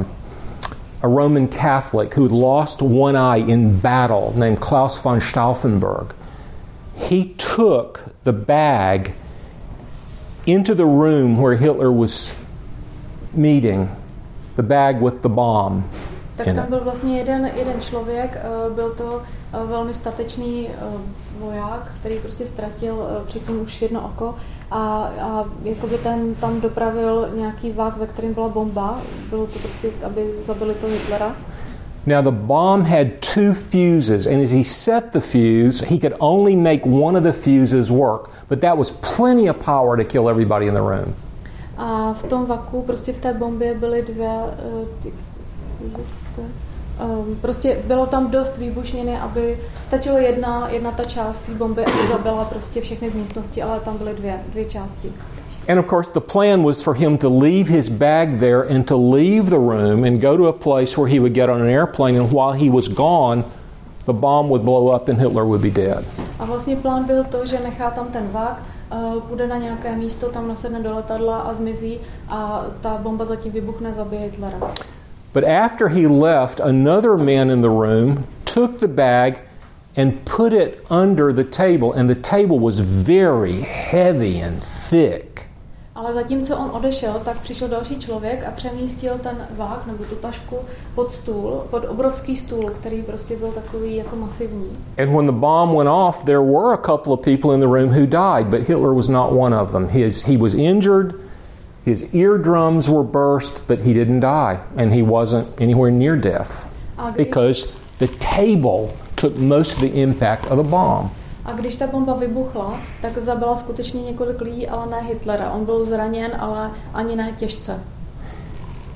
Roman Catholic who lost one eye in battle, named Klaus von Stauffenberg, he took the bag into the room where Hitler was meeting, the bag with the bomb. Tak tam byl vlastně jeden člověk, byl to velmi statečný voják, který prostě ztratil předtím už jedno oko a jakoby ten tam dopravil nějaký vák, ve kterém byla bomba, bylo to prostě, aby zabili to Hitlera. Now the bomb had 2 fuses and as he set the fuse, he could only make one of the fuses work, but that was plenty of power to kill everybody in the room. A v tom vaku, prostě v té bombě byly prostě bylo tam dost výbušniny, aby stačilo jedna ta část té bomby, aby zabila prostě všechny z místnosti, ale tam byly dvě části. And of course the plan was for him to leave his bag there and to leave the room and go to a place where he would get on an airplane and while he was gone the bomb would blow up and Hitler would be dead. A vlastně plán byl to, že nechá tam ten vák, půjde na nějaké místo, tam nasedne do letadla a zmizí a ta bomba zatím vybuchne, zabije Hitlera. But after he left, another man in the room took the bag and put it under the table, and the table was very heavy and thick. Ale zatímco on odešel, tak přišel další člověk a přemístil ten vák nebo tu tašku pod stůl, pod obrovský stůl, který prostě byl takový jako masivní. And when the bomb went off, there were a couple of people in the room who died, but Hitler was not one of them. He was injured. His eardrums were burst, but he didn't die, and he wasn't anywhere near death because the table took most of the impact of the bomb. A když ta bomba vybuchla, tak zabila skutečně několik lidí, ale ne Hitlera. On byl zraněn, ale ani ne těžce,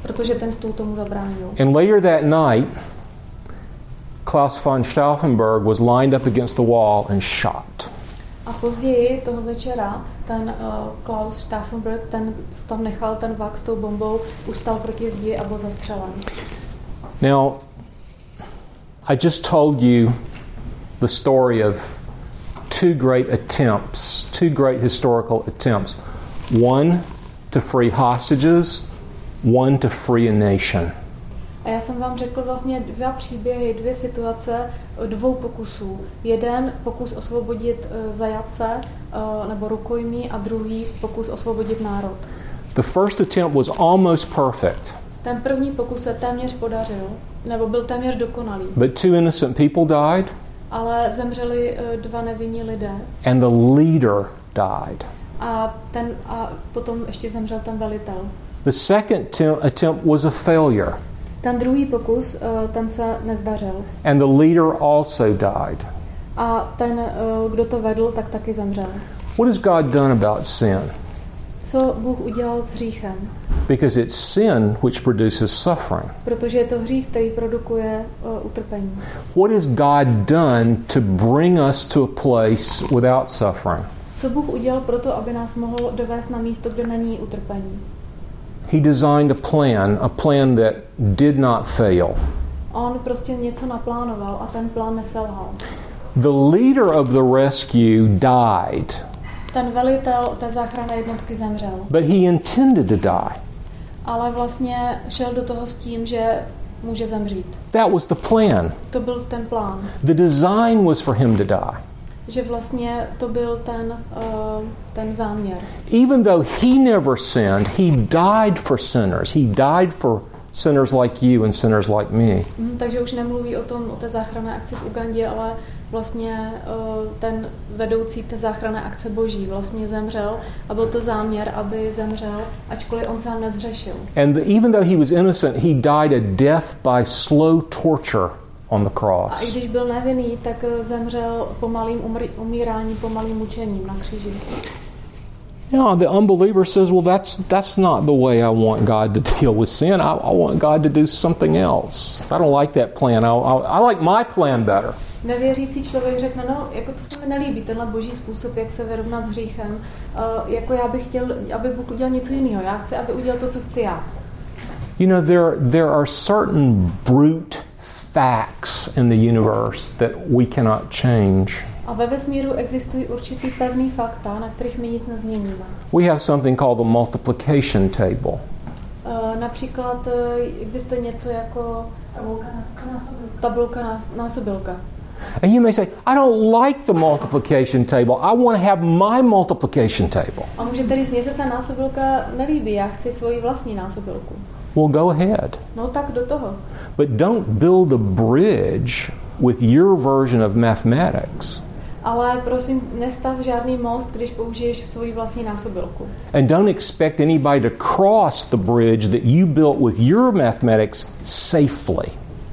protože ten stůl tomu zabránil. And later that night, Klaus von Stauffenberg was lined up against the wall and shot. A později toho večera ten Klaus Stauffenberg, ten, co tam nechal ten vák s tou bombou, už stál proti zdi a byl zastřelen. Now, I just told you the story of 2 great historical attempts. One to free hostages, one to free a nation. A já jsem vám řekl vlastně 2 příběhy, 2 situace, 2 pokusů. Jeden pokus osvobodit zajatce nebo rukojmí a druhý pokus osvobodit národ. The first attempt was almost perfect. Ten první pokus se téměř podařil, nebo byl téměř dokonalý. But 2 innocent people died. Ale zemřeli 2 nevinní lidé. And the leader died. A potom ještě zemřel ten velitel. The second attempt was a failure. Ten druhý pokus, ten se nezdařil. And the leader also died. A ten, kdo to vedl, tak taky zemřel. What has God done about sin? Co Bůh udělal s hříchem? Because it's sin which produces suffering. Protože je to hřích, který produkuje utrpení. What has God done to bring us to a place without suffering? Co Bůh udělal proto, aby nás mohl dovést na místo, kde není utrpení? He designed a plan that did not fail. On prostě něco naplánoval a ten plán neselhal. The leader of the rescue died. Ten velitel té záchranné jednotky zemřel. But he intended to die. Ale vlastně šel do toho s tím, že může zemřít. That was the plan. To byl ten plán. The design was for him to die. Že vlastně to byl ten záměr. Even though he never sinned, he died for sinners. He died for sinners like you and sinners like me. Takže už nemluví o té záchranné akci v Ugandě, ale vlastně ten vedoucí té záchranné akce boží vlastně zemřel a byl to záměr, aby zemřel, ačkoliv on sám nezřešil. And even though he was innocent, he died a death by slow torture on the cross. A i když byl nevinný, tak zemřel pomalým umírání, pomalým mučením na kříži. You know, the unbeliever says, well, that's not the way I want God to deal with sin. I want God to do something else. I don't like that plan. I like my plan better. Nevěřící člověk řekne, no, jako to se mi nelíbí, tenhle boží způsob, jak se vyrovnat s hříchem. Jako já bych chtěl, aby Bůh udělal něco jiného. Já chci, aby udělal to, co chci já. You know, there are certain brute facts in the universe that we cannot change. A ve vesmíru existují určitý pevný fakta, na kterých my nic nezměníme. We have something called the multiplication table. Například existuje něco jako tabulka násobilka. And you may say, I don't like the multiplication table. I want to have my multiplication table. A můžete říct, mně se ta násobilka nelíbí, já chci svoji vlastní násobilku. Well, go ahead. No tak do toho. But don't build a bridge with your version of mathematics. Ale prosím, nestav žádný most, když použiješ svoji vlastní násobilku. And don't expect anybody to cross the bridge that you built with your mathematics safely.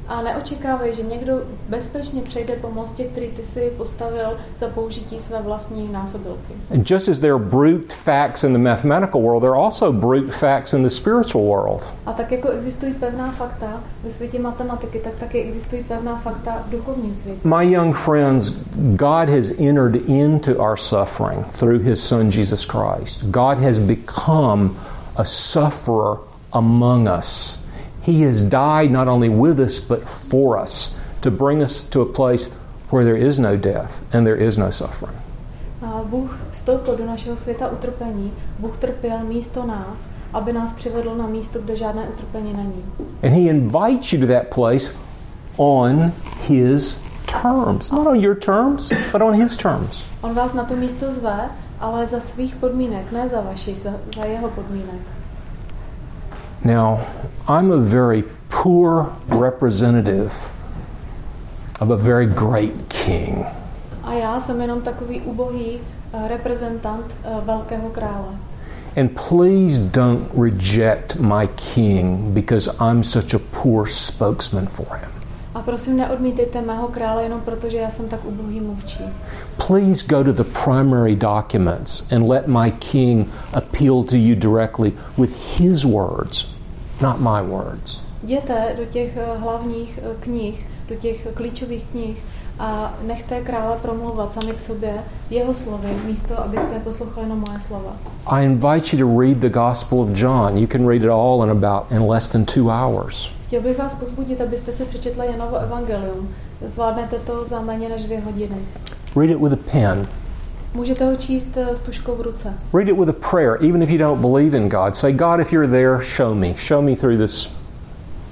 A neočekávej, že někdo bezpečně přejde po mostě, který ty si postavil za použití své vlastní násobilky. And just as there are brute facts in the mathematical world, there are also brute facts in the spiritual world. A tak jako existují pevná fakta ve světě matematiky, tak taky existují pevná fakta v duchovním světě. My young friends, God has entered into our suffering through his son Jesus Christ. God has become a sufferer among us. He has died not only with us, but for us, to bring us to a place where there is no death and there is no suffering. Bůh vstoupil do našeho světa utrpení. Bůh trpěl místo nás, aby nás přivedl na místo, kde žádné utrpení není. And he invites you to that place on his terms. Not on your terms, but on his terms. On vás na to místo zve, ale za svých podmínek, ne za vašich, za jeho podmínek. Now, I'm a very poor representative of a very great king. A já jsem jenom takový ubohý reprezentant velkého krále. And please don't reject my king because I'm such a poor spokesman for him. A prosím, neodmítejte mého krále jenom proto, že já jsem tak ubohý mluvčí. Please go to the primary documents and let my king appeal to you directly with his words. Not my words. Jděte do těch hlavních knih, do těch klíčových knih a nechte krále promlouvat sami k sobě jeho slovy, místo abyste poslouchali na moje slova. I invite you to read the Gospel of John. You can read it all in less than 2 hours. Chtěl bych vás pozbudit, abyste si přečetli Janovo evangelium. Zvládnete to za méně než 2 hodiny. Read it with a pen. Můžete ho číst s tužkou v ruce. Read it with a prayer, even if you don't believe in God. Say, God, if you're there, show me. Show me through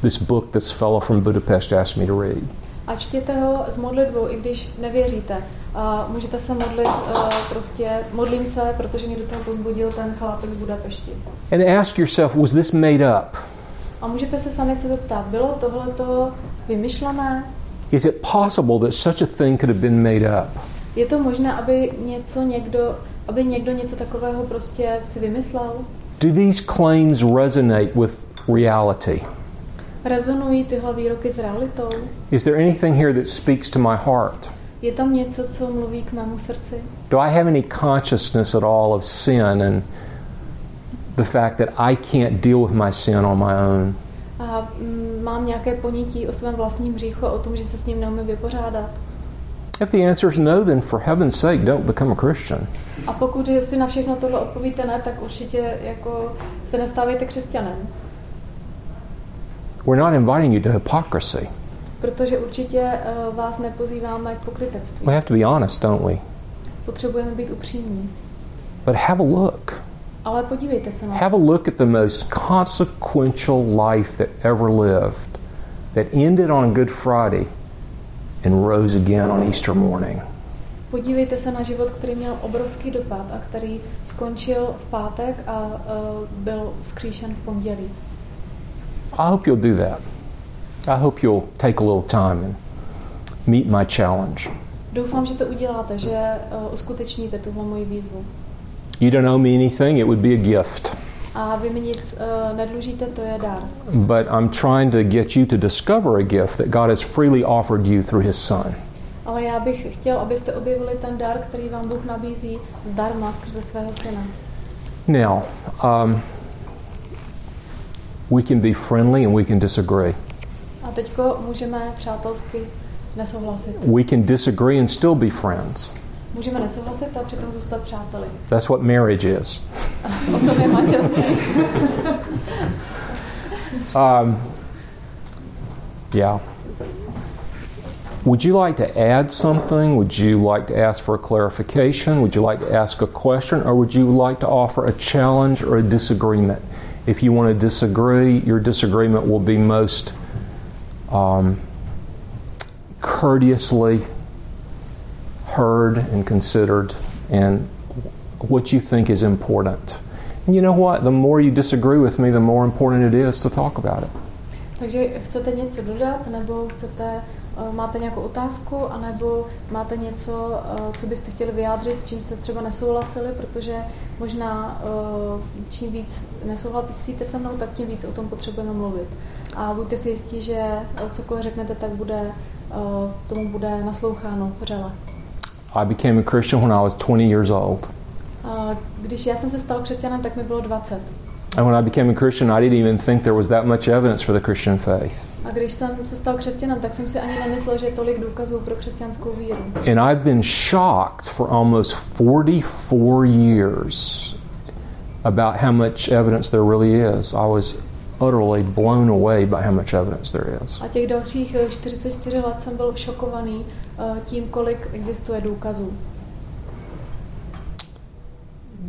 this book this fellow from Budapest asked me to read. A čtěte ho s modlitbou, i když nevěříte. Můžete se modlit, prostě modlím se, protože mě do toho pozbudil ten chlápek z Budapešti. And ask yourself, was this made up? A můžete se sami sebe ptát, bylo tohleto vymyšlené? Is it possible that such a thing could have been made up? Je to možné, aby někdo něco takového prostě si vymyslel? Do these claims resonate with reality? Rezonují tyhle výroky s realitou? Is there anything here that speaks to my heart? Je tam něco, co mluví k mému srdci? Do I have any consciousness at all of sin and the fact that I can't deal with my sin on my own? A mám nějaké ponětí o svém vlastním hříchu, o tom, že se s ním neumím vypořádat? If the answer is no, then for heaven's sake, don't become a Christian. A pokud si na všechno tohle odpovíte ne, tak určitě jako se nestávejte křesťanem. We're not inviting you to hypocrisy. Protože určitě vás nepozýváme k pokrytectví. We have to be honest, don't we? Potřebujeme být upřímní. But have a look. Ale podívejte se na to. Have a look at the most consequential life that ever lived, that ended on Good Friday and rose again on Easter morning. Podívejte se na život, který měl obrovský dopad a který skončil v pátek a byl vzkříšen v pondělí. I hope you'll do that. I hope you'll take a little time and meet my challenge. Doufám, že to uděláte, že uskutečníte tuhle moji výzvu. You don't owe me anything, it would be a gift. A vy mi nic nedlužíte, to je dar. But I'm trying to get you to discover a gift that God has freely offered you through his son. Ale já bych chtěl, abyste objevili ten dar, který vám Bůh nabízí zdarma skrze svého syna. Now, we can be friendly and we can disagree. A teďko můžeme přátelsky nesouhlasit. We can disagree and still be friends. Můžeme nesouhlasit a přitom zůstat přáteli. That's what marriage is. To je manželství. Yeah. Would you like to add something? Would you like to ask for a clarification? Would you like to ask a question? Or would you like to offer a challenge or a disagreement? If you want to disagree, your disagreement will be most courteously heard and considered and what you think is important. And you know what? The more you disagree with me, the more important it is to talk about it. Takže chcete něco dodat, nebo chcete... Máte nějakou otázku, anebo máte něco, co byste chtěli vyjádřit, s čím jste třeba nesouhlasili, protože možná čím víc nesouhlasíte se mnou, tak tím víc o tom potřebujeme mluvit. A buďte si jistí, že cokoliv řeknete, tak tomu bude nasloucháno vřele. I became a Christian when I was 20 years old. Když já jsem se stal křesťanem, tak mi bylo 20. And when I became a Christian, I didn't even think there was that much evidence for the Christian faith. A když jsem se stal křesťanem, tak jsem si ani nemyslel, že je tolik důkazů pro křesťanskou víru. And I've been shocked for almost 44 years about how much evidence there really is. I was utterly blown away by how much evidence there is. A těch dalších 44 let jsem byl šokovaný tím, kolik existuje důkazů.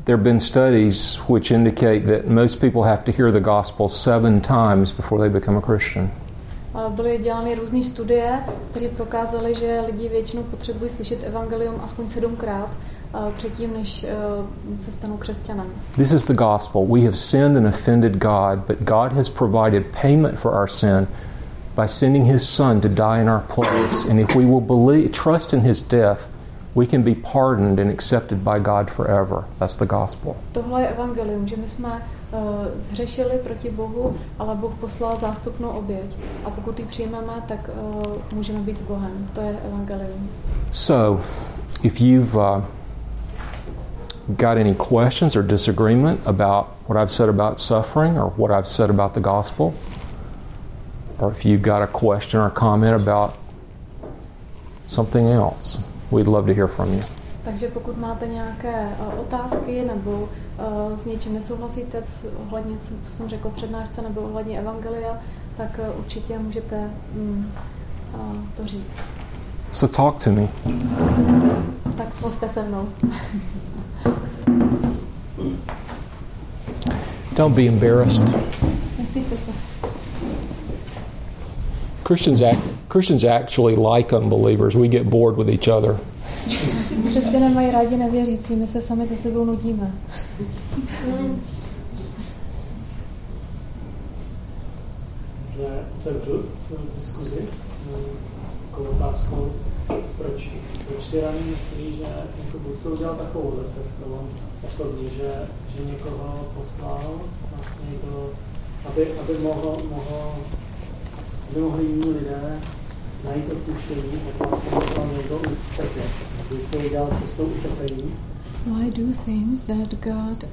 There have been studies which indicate that most people have to hear the gospel 7 times before they become a Christian. Byly dělány různé studie, které prokázaly, že lidi většinou potřebují slyšet evangelium aspoň 7krát předtím, než se stanou křesťanem. This is the gospel. We have sinned and offended God, but God has provided payment for our sin by sending his son to die in our place. And if we will trust in his death, we can be pardoned and accepted by God forever. That's the gospel. Tohle je evangelium, že my jsme zhřešili proti Bohu, ale Bůh poslal zástupnou oběť. A pokud ji přijmeme, tak můžeme být s Bohem. To je evangelium. So, if you've got any questions or disagreement about what I've said about suffering or what I've said about the gospel, or if you've got a question or comment about something else, we'd love to hear from you. Takže pokud máte nějaké otázky nebo s něčím nesouhlasíte, ohledně, co jsem řekl přednášce nebo ohledně evangelia, tak určitě můžete to říct. So talk to me. Tak mluvte se mnou. Don't be embarrassed. Nestýďte se. Christians actually like unbelievers. We get bored with each other. Křesťané mají rádi nevěřící, my se sami ze sebou nudíme. Otevřu diskuzi takovou otázkou, proč si rádi myslí, že Bůh to udělal takovouhle cestou osobně, že někoho poslal vlastně do, aby mohli jiní lidé najít odpuštění, no, I do think that God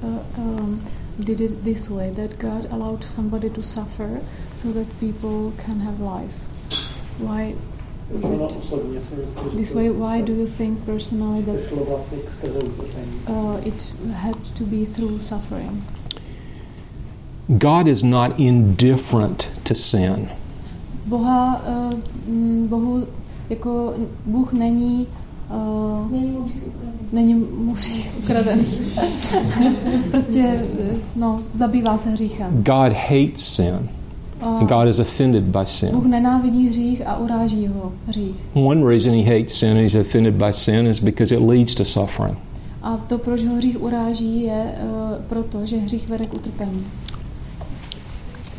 did it this way, that God allowed somebody to suffer so that people can have life. Why is it this way? Why do you think personally that it had to be through suffering? God is not indifferent to sin. Bůh není mu ukradený. Prostě zabývá se hříchem. God hates sin. And God is offended by sin. Bůh nenávidí hřích a uráží ho hřích. One reason he hates sin and he's offended by sin is because it leads to suffering. A to, proč ho hřích uráží, je proto, že hřích vede k utrpení.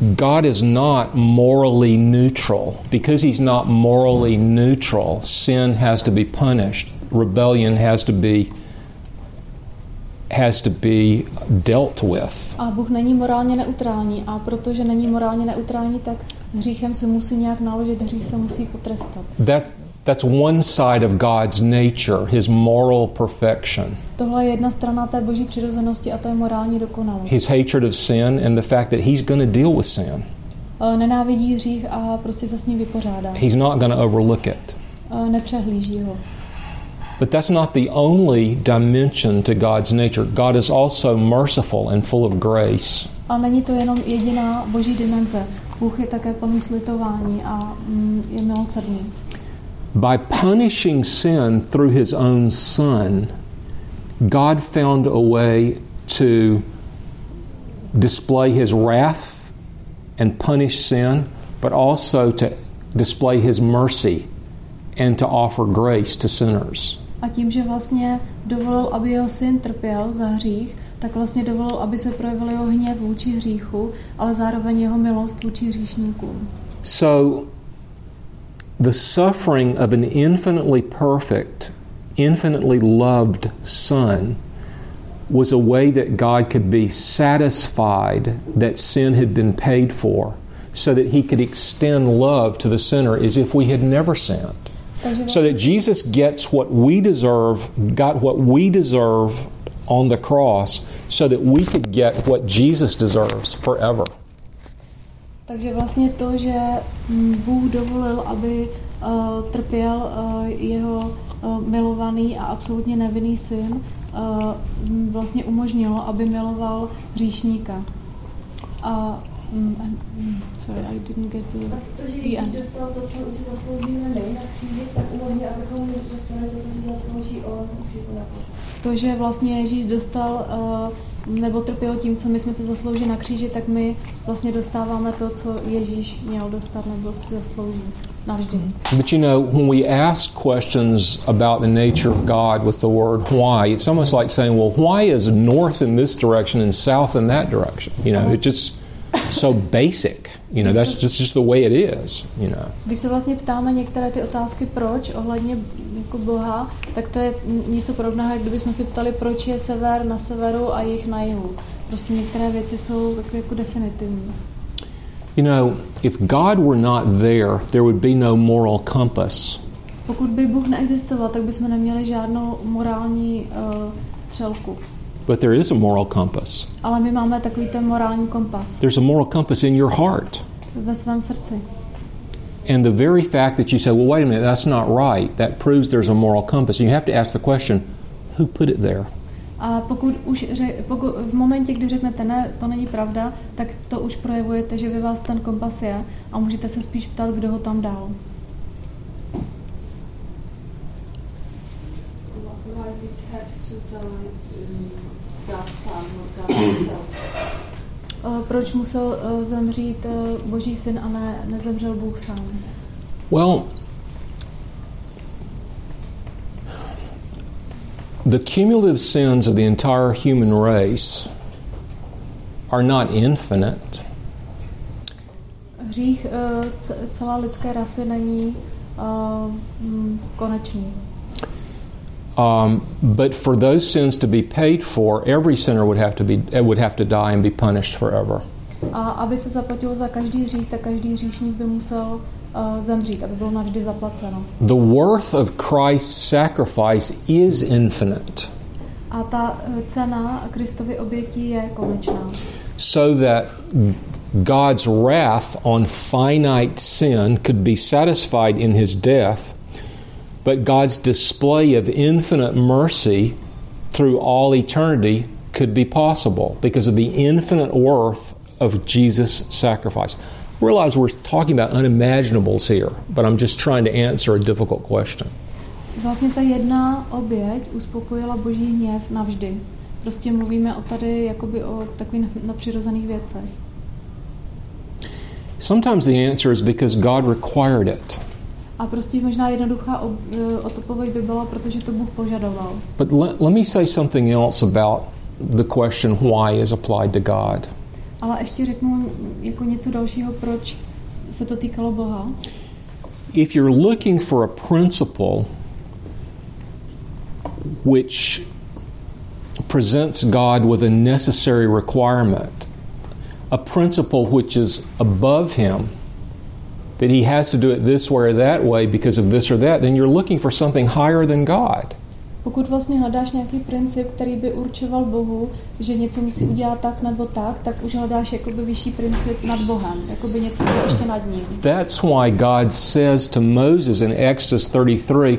God is not morally neutral. Because He's not morally neutral, sin has to be punished. Rebellion has to be dealt with. A Bůh není morálně neutrální, a protože není morálně neutrální, tak hříchem se musí nějak naložit, hřích se musí potrestat. That's one side of God's nature, His moral perfection. Tohle je jedna strana té Boží přirozenosti, a to je morální dokonalost. His hatred of sin and the fact that He's going to deal with sin. Nenávidí hřích a prostě se s ním vypořádá. He's not going to overlook it. Nepřehlíží ho. But that's not the only dimension to God's nature. God is also merciful and full of grace. A není to jenom jediná Boží dimenze. Bůh je také plný slitování a je milosrdný. By punishing sin through His own Son, God found a way to display His wrath and punish sin, but also to display His mercy and to offer grace to sinners. A tím, že vlastně dovolil, aby jeho syn trpěl za hřích, tak vlastně dovolil, aby se projevil jeho hněv vůči hříchu, ale zároveň jeho milost vůči hříšníkům. So the suffering of an infinitely perfect, infinitely loved Son was a way that God could be satisfied that sin had been paid for, so that He could extend love to the sinner as if we had never sinned. So that Jesus gets what we deserve, got what we deserve on the cross, so that we could get what Jesus deserves forever. Takže vlastně to, že Bůh dovolil, aby trpěl jeho milovaný a absolutně nevinný syn, vlastně umožnilo, aby miloval hříšníka. Sorry, I didn't get the... A to, že Ježíš dostal to, co si zasloužíme my na kříži, tak umožňuje, abychom dostali to, co si zaslouží on. To, že vlastně Ježíš dostal nebo trpěl tím, co my jsme se zasloužili na kříži, tak my vlastně dostáváme to, co Ježíš měl dostat nebo si zaslouží navždy. But you know, when we ask questions about the nature of God with the word why, it's almost like saying, well, why is north in this direction and south in that direction? You know, it's just so basic. You know, that's just the way it is, you know. Když se vlastně ptáme některé ty otázky proč ohledně jako Boha, tak to je něco podobného, jak kdybychom se ptali, proč je sever na severu a jih na jihu. Prostě některé věci jsou takové jako definitivní. You know, if God were not there, there would be no moral compass. Pokud by Bůh neexistoval, tak bychom neměli žádnou morální střelku. But there is a moral compass. Ale my máme takový ten morální kompas. There's a moral compass in your heart. Ve svém srdci. And the very fact that you say, well, wait a minute, that's not right, that proves there's a moral compass. And you have to ask the question, who put it there? A pokud v momentě, kdy řeknete, ne, to není pravda, tak to už projevujete, že ve vás ten kompas je, a můžete se spíš ptát, kdo ho tam dal. Why did it have to die? Proč musel zemřít Boží syn a nezemřel Bůh sám? Well, the cumulative sins of the entire human race are not infinite. Hřích celé lidské rasy není konečný. But for those sins to be paid for, every sinner would have to die and be punished forever. A aby se zaplatilo za každý hřích, tak každý hříšník by musel zemřít, aby bylo navždy zaplaceno. The worth of Christ's sacrifice is infinite. A ta cena Kristovy oběti je konečná. So that God's wrath on finite sin could be satisfied in His death. But God's display of infinite mercy through all eternity could be possible because of the infinite worth of Jesus' sacrifice. I realize we're talking about unimaginables here, but I'm just trying to answer a difficult question. Vlastně ta jedna oběť uspokojila Boží hněv navždy. Prostě mluvíme o tady jakoby o takových nadpřirozených věcech. Sometimes the answer is because God required it. A prostě možná jednoduchá odpověď by byla, protože to Bůh požadoval. But let me say something else about the question why is applied to God. Ale ještě řeknu jako něco dalšího, proč se to týkalo Boha. If you're looking for a principle which presents God with a necessary requirement, a principle which is above him, that he has to do it this way or that way because of this or that, then you're looking for something higher than God. Pokud vlastně hledáš nějaký princip, který by určoval Bohu, že něco musí udělat tak nebo tak, tak už hledáš jakoby vyšší princip nad Bohem, jakoby něco ještě nad ním. That's why God says to Moses in Exodus 33,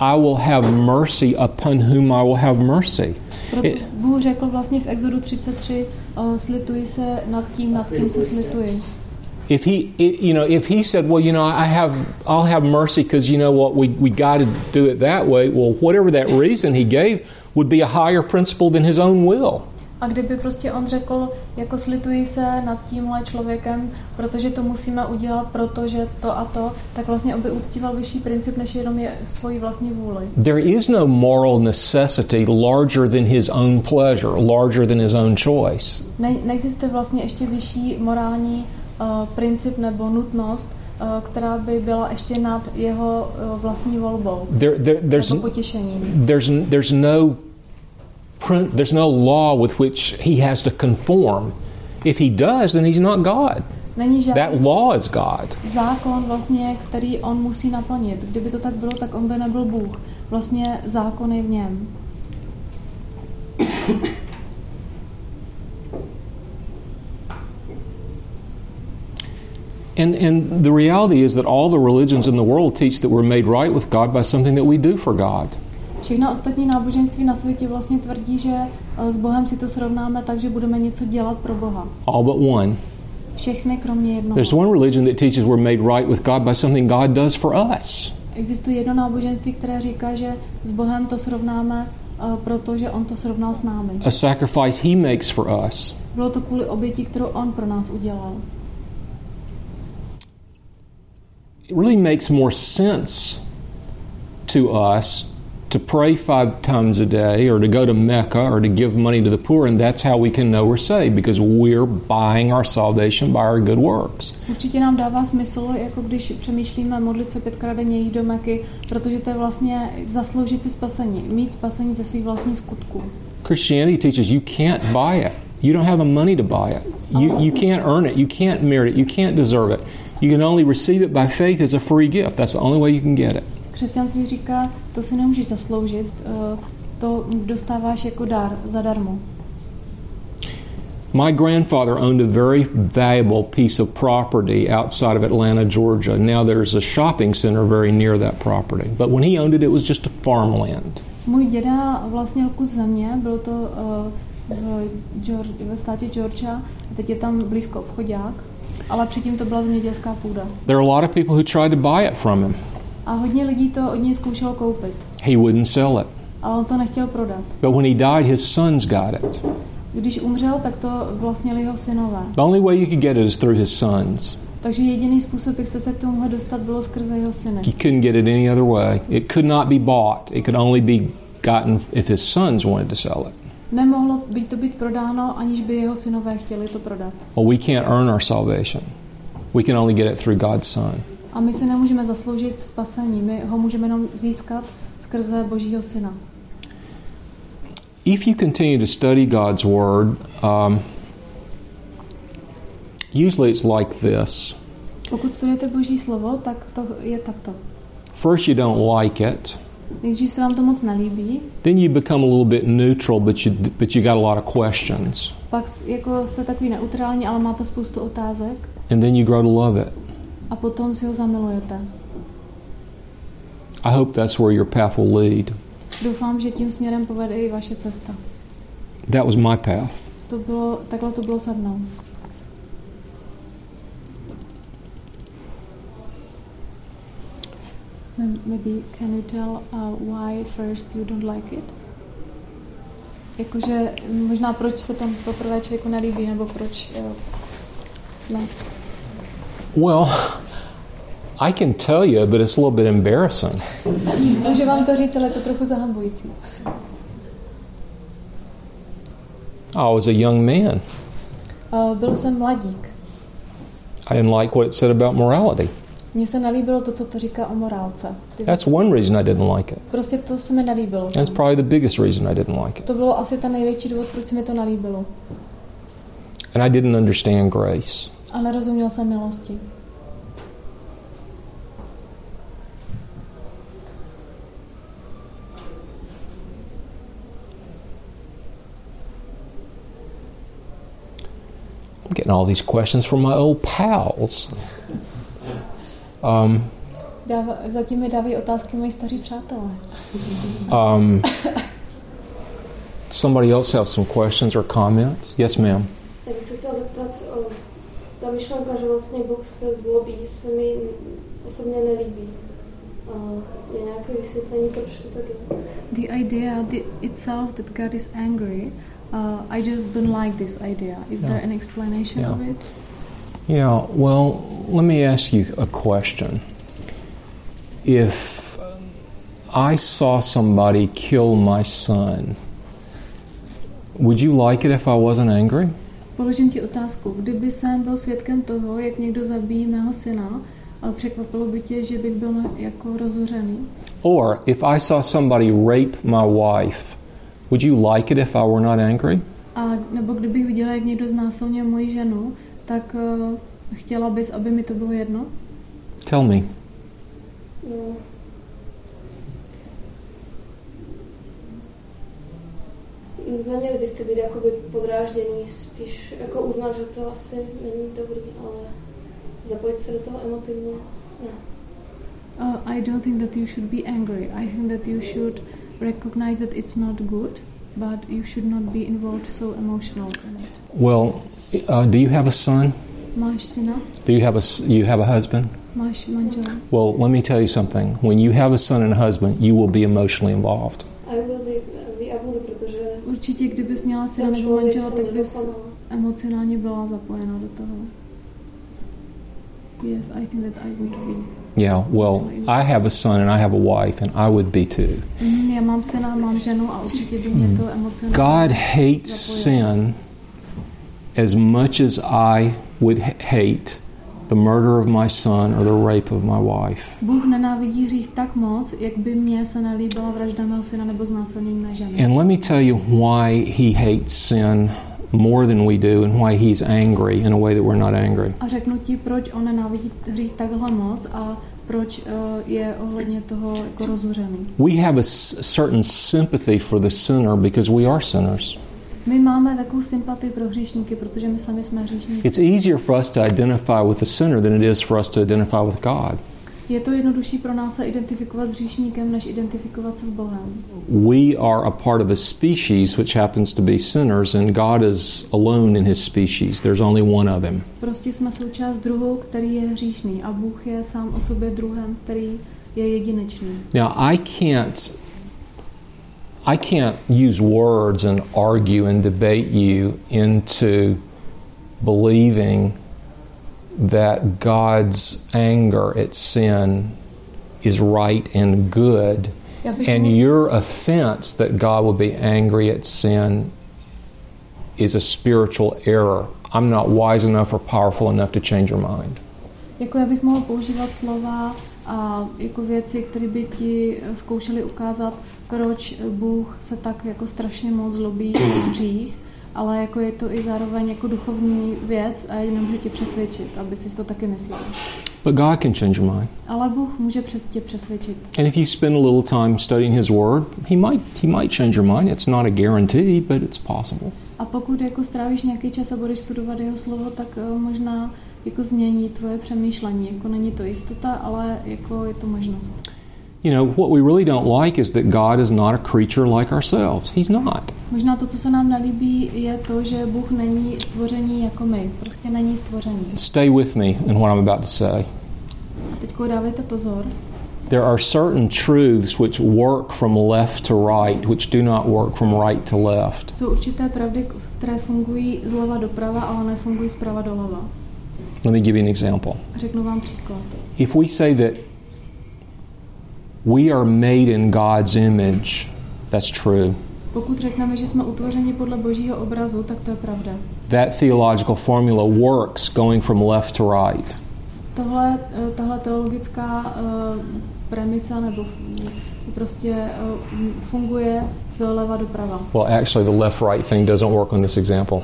I will have mercy upon whom I will have mercy. Bůh řekl vlastně v Exodu 33, slituji se nad tím, se slituji. If he said, well, I'll have mercy because we got to do it that way. Well, whatever that reason he gave would be a higher principle than his own will. A kdyby prostě on řekl, jako slituji se nad tímhle člověkem, protože to musíme udělat, protože to a to, tak vlastně on by uctíval vyšší princip, než jenom je svoji vlastní vůli. There is no moral necessity larger than his own pleasure, larger than his own choice. Neexistuje vlastně ještě vyšší morální princip nebo nutnost, která by byla ještě nad jeho vlastní volbou. There's no law with which he has to conform. If he does, then he's not God. That law is God. Zákon vlastně, který on musí naplnit. Kdyby to tak bylo, tak on by nebyl Bůh. Vlastně zákon je v něm. And the reality is that all the religions in the world teach that we're made right with God by something that we do for God. Všechna ostatní náboženství na světě vlastně tvrdí, že s Bohem si to srovnáme, takže budeme něco dělat pro Boha. All but one. Všechny kromě jednoho. There's one religion that teaches we're made right with God by something God does for us. Existuje jedno náboženství, které říká, že s Bohem to srovnáme, protože on to srovnal s námi. A sacrifice he makes for us. Bylo to kvůli oběti, kterou on pro nás udělal. It really makes more sense to us to pray 5 times a day or to go to Mecca or to give money to the poor, and that's how we can know we're saved because we're buying our salvation by our good works. Určitě nám dává smysl, jako když přemýšlíme modlit se 5krát denně, jít do Meky, protože to je vlastně zasloužit si spasení, mít spasení ze svých vlastních skutků. Christianity teaches you can't buy it. You don't have the money to buy it. You can't earn it. You can't merit it. You can't deserve it. You can only receive it by faith as a free gift. That's the only way you can get it. Křesťanství říká, to si nemůžeš zasloužit, to dostáváš jako dar, zadarmo. My grandfather owned a very valuable piece of property outside of Atlanta, Georgia. Now there's a shopping center very near that property. But when he owned it, it was just a farmland. Můj děda vlastnil kus země, bylo to ve státě Georgia, a teď je tam blízko obchodák. Ale předtím to byla zemědělská půda. There are a lot of people who tried to buy it from him. A hodně lidí to od něj zkoušelo koupit. He wouldn't sell it. Ale on to nechtěl prodat. But when he died, his sons got it. Když umřel, tak to vlastnili jeho synové. The only way you could get it is through his sons. Takže jediný způsob, jak jste se k tomu mohli dostat, bylo skrze jeho syny. He couldn't get it any other way. It could not be bought. It could only be gotten if his sons wanted to sell it. Nemohlo by to být prodáno, aniž by jeho synové chtěli to prodat. Well, we can't earn our salvation. We can only get it through God's Son. A my si nemůžeme zasloužit spasení, my ho můžeme jenom získat skrze Božího Syna. If you continue to study God's Word, usually it's like this. Pokud studujete Boží slovo, tak to je takto. First you don't like it. Nejdřív se vám to moc nelíbí. Then you become a little bit neutral, but you got a lot of questions. Pak jako jste takový neutrální, ale máte spoustu otázek. And then you grow to love it. A potom si ho zamilujete. I hope that's where your path will lead. Doufám, že tím směrem povede i vaše cesta. That was my path. Takhle to bylo se mnou. Maybe can you tell why first you don't like it? Jakože možná proč se tam poprvé člověku nelíbí, nebo proč ne? Well, I can tell you, but it's a little bit embarrassing. Můžu vám to říct, ale je to trochu zahambující. I was a young man. Byl jsem mladík. I didn't like what it said about morality. Mně se nelíbilo to, co to říká o morálce. That's one reason I didn't like it. Prostě to se mi nelíbilo. That's probably the biggest reason I didn't like it. To bylo asi ten největší důvod, proč se mi to nelíbilo. And I didn't understand grace. A nerozuměl jsem milosti. I'm getting all these questions from my old pals. Zatím mi dávají otázky moji staří přátelé. Somebody else have some questions or comments? Yes, ma'am. Já bych se chtěla zeptat, ta myšlenka, že vlastně Bůh se zlobí, se mi osobně nelíbí. Je nějaké vysvětlení, proč to tak je? The idea itself that God is angry, I just don't like this idea. Is there an explanation of it? Yeah, well, let me ask you a question. If I saw somebody kill my son, would you like it if I wasn't angry? Položím ti otázku. Kdyby jsem byl svědkem toho, jak někdo zabíjí mého syna, překvapilo by tě, že bych byl jako rozhořený? Or if I saw somebody rape my wife, would you like it if I were not angry? A nebo kdybych viděla, jak někdo znásilnil moji ženu, tak chtěla bys, aby mi to bylo jedno? Tell me. No. Neměli byste být jakoby podráždění, spíš jako uznat, že to asi není dobrý, ale zapojit se do toho emotivně, ne. I don't think that you should be angry. I think that you should recognize that it's not good, but you should not be involved so emotional in it. Well, do you have a son? Máš syna? Do you have a husband? Máš manžela? Well, let me tell you something. When you have a son and a husband, you will be emotionally involved. Určitě, kdybys měla syna nebo manžela, tak bys emocionálně byla zapojena do toho. Yes, I think that I would be. Yeah, well, I have a son and I have a wife and I would be too. Já mám syna, mám ženu a určitě by mě to emocionálně zapojilo. God hates sin as much as I would hate the murder of my son or the rape of my wife. Bůh nenávidí hřích tak moc, jak by mě se nelíbila vražda mého syna nebo znásilnění mé ženy. And let me tell you why he hates sin more than we do and why he's angry in a way that we're not angry. A řeknu ti, proč on nenávidí hřích takhle moc a proč je ohledně toho jako rozhořený. We have a certain sympathy for the sinner because we are sinners. My máme takovou sympatii pro hříšníky, protože my sami jsme hříšníci. It's easier for us to identify with the sinner than it is for us to identify with God. Je to jednodušší pro nás se identifikovat s hříšníkem, než identifikovat se s Bohem. We are a part of a species which happens to be sinners and God is alone in his species. There's only one of him. Prostě jsme součást druhu, který je hříšný a Bůh je sám o sobě druhem, který je jedinečný. Now I can't use words and argue and debate you into believing that God's anger at sin is right and good, and your offense that God will be angry at sin is a spiritual error. I'm not wise enough or powerful enough to change your mind. Jako já bych mohl používat slova a jako věci, které by ti zkoušely ukázat, proč Bůh se tak jako strašně moc zlobí hřích, ale jako je to i zároveň jako duchovní věc a nemůžu ti přesvědčit, aby si to taky myslel. But God can change your mind. Ale Bůh může tě přesvědčit. And if you spend a little time studying his word, he might change your mind. It's not a guarantee, but it's possible. A pokud jako strávíš nějaký čas a budeš studovat jeho slovo, tak možná jako změní tvoje přemýšlení. Jako není to jistota, ale jako je to možnost. You know, what we really don't like is that God is not a creature like ourselves. He's not. Možná to, co se nám nelíbí, je to, že Bůh není stvoření jako my. Prostě není stvoření. Stay with me in what I'm about to say. Teďko dávejte pozor. There are certain truths which work from left to right, which do not work from right to left. Jsou určité pravdy, které fungují zleva doprava, ale nefungují zprava doleva. Let me give you an example. Řeknu vám příklad. If we say that we are made in God's image, that's true. Pokud řekneme, že jsme utvořeni podle Božího obrazu, tak to je pravda. That theological formula works going from left to right. Tahle teologická premisa nebo prostě funguje zleva doprava. Well, actually the left right thing doesn't work on this example.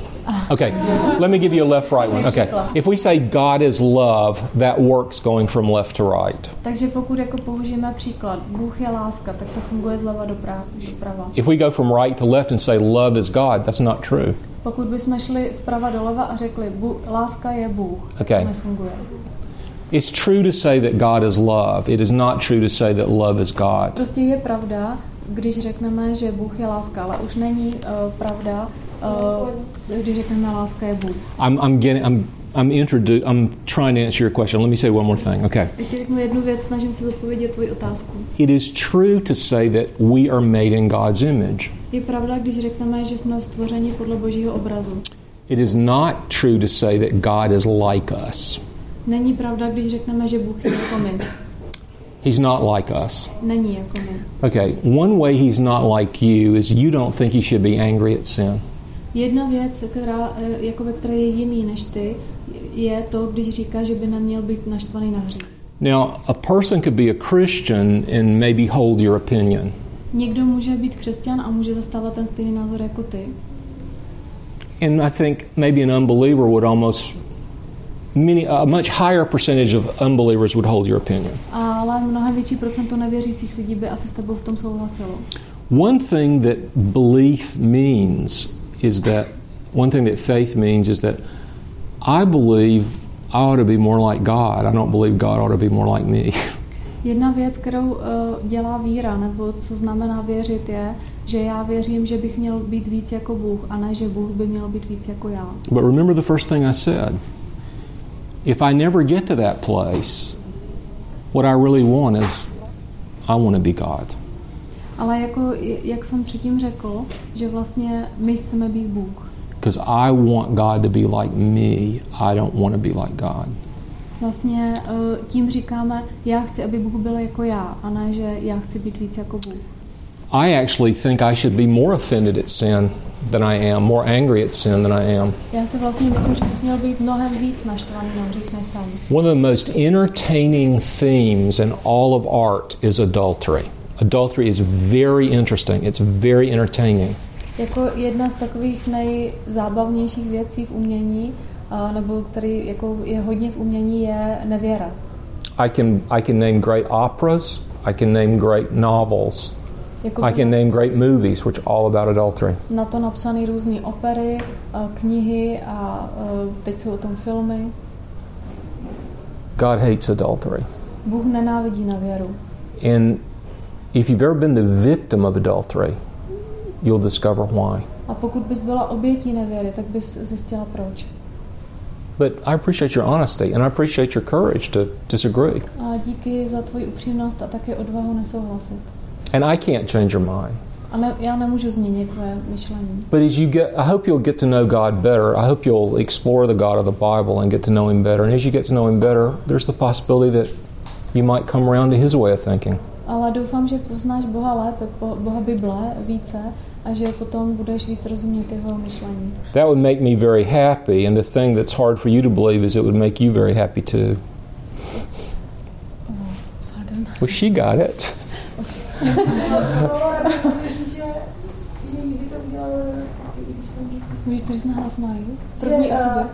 Okay. Let me give you a left right one. Okay. If we say God is love, that works going from left to right. Takže pokud jako použijeme příklad Bůh je láska, tak to funguje zleva doprava. If we go from right to left and say love is God, that's not true. Pokud bychom šli zprava doleva a řekli láska je Bůh, okay, to nefunguje. It's true to say that God is love. It is not true to say that love is God. Prostě je pravda, když řekneme, že Bůh je láska, ale už není pravda, když řekneme láska je Bůh. I'm trying to answer your question. Let me say one more thing. Okay. Ještě řeknu jednu věc, snažím se zodpovědět tvoji otázku. It is true to say that we are made in God's image. Je pravda, když řekneme, že jsme stvořeni podle Božího obrazu. It is not true to say that God is like us. Není pravda, když řekneme, že Bůh je jako my. He's not like us. Není jako my. Okay, one way he's not like you is you don't think he should be angry at sin. Jedna věc, která je jiný než ty, je to, když říká, že by neměl být naštvaný na hřích. Now, a person could be a Christian and maybe hold your opinion. Někdo může být křesťan a může zastávat ten stejný názor jako ty. And I think maybe an unbeliever would almost a much higher percentage of unbelievers would hold your opinion. Ale mnohem větší procento nevěřících lidí by asi s tebou v tom souhlasilo. One thing that faith means is that I believe I ought to be more like God. I don't believe God ought to be more like me. Jedna věc, kterou dělá víra, nebo co znamená věřit, je, že já věřím, že bych měl být víc jako Bůh, a ne, že Bůh by měl být víc jako já. But remember the first thing I said. If I never get to that place, what I really want is I want to be God. Ale jak jsem předtím řekl, že vlastně my chceme být Bůh. Because I want God to be like me. I don't want to be like God. Vlastně tím říkáme, já chci, aby Bůh byl jako já, a ne, že já chci být víc jako Bůh. I actually think I should be more offended at sin than I am, more angry at sin than I am. Já se vlastně myslím, že bych měl být mnohem víc naštvaný na hřích než jsem. One of the most entertaining themes in all of art is adultery. Adultery is very interesting. It's very entertaining. Jako jedna z takových nejzábavnějších věcí v umění, nebo který jako je hodně v umění, je nevěra. I can name great operas. I can name great novels. I can name great movies which are all about adultery. Na to napsané různé opery, knihy a teď jsou o tom filmy. God hates adultery. Bůh nenávidí nevěru. And if you've ever been the victim of adultery, you'll discover why. A pokud bys byla obětí nevěry, tak bys zjistila proč. But I appreciate your honesty and I appreciate your courage to disagree. A díky za tvoji upřímnost a také odvahu nesouhlasit. And I can't change your mind. Já nemůžu změnit tvoje myšlení. But as you get, I hope you'll get to know God better. I hope you'll explore the God of the Bible and get to know Him better. And as you get to know Him better, there's the possibility that you might come around to His way of thinking. Ale doufám, že poznáš Boha lépe, Boha Bible více, a že potom budeš víc rozumět jeho myšlení. That would make me very happy, and the thing that's hard for you to believe is it would make you very happy too. Oh, pardon. Well, she got it. Víš, když nás mají první osoba.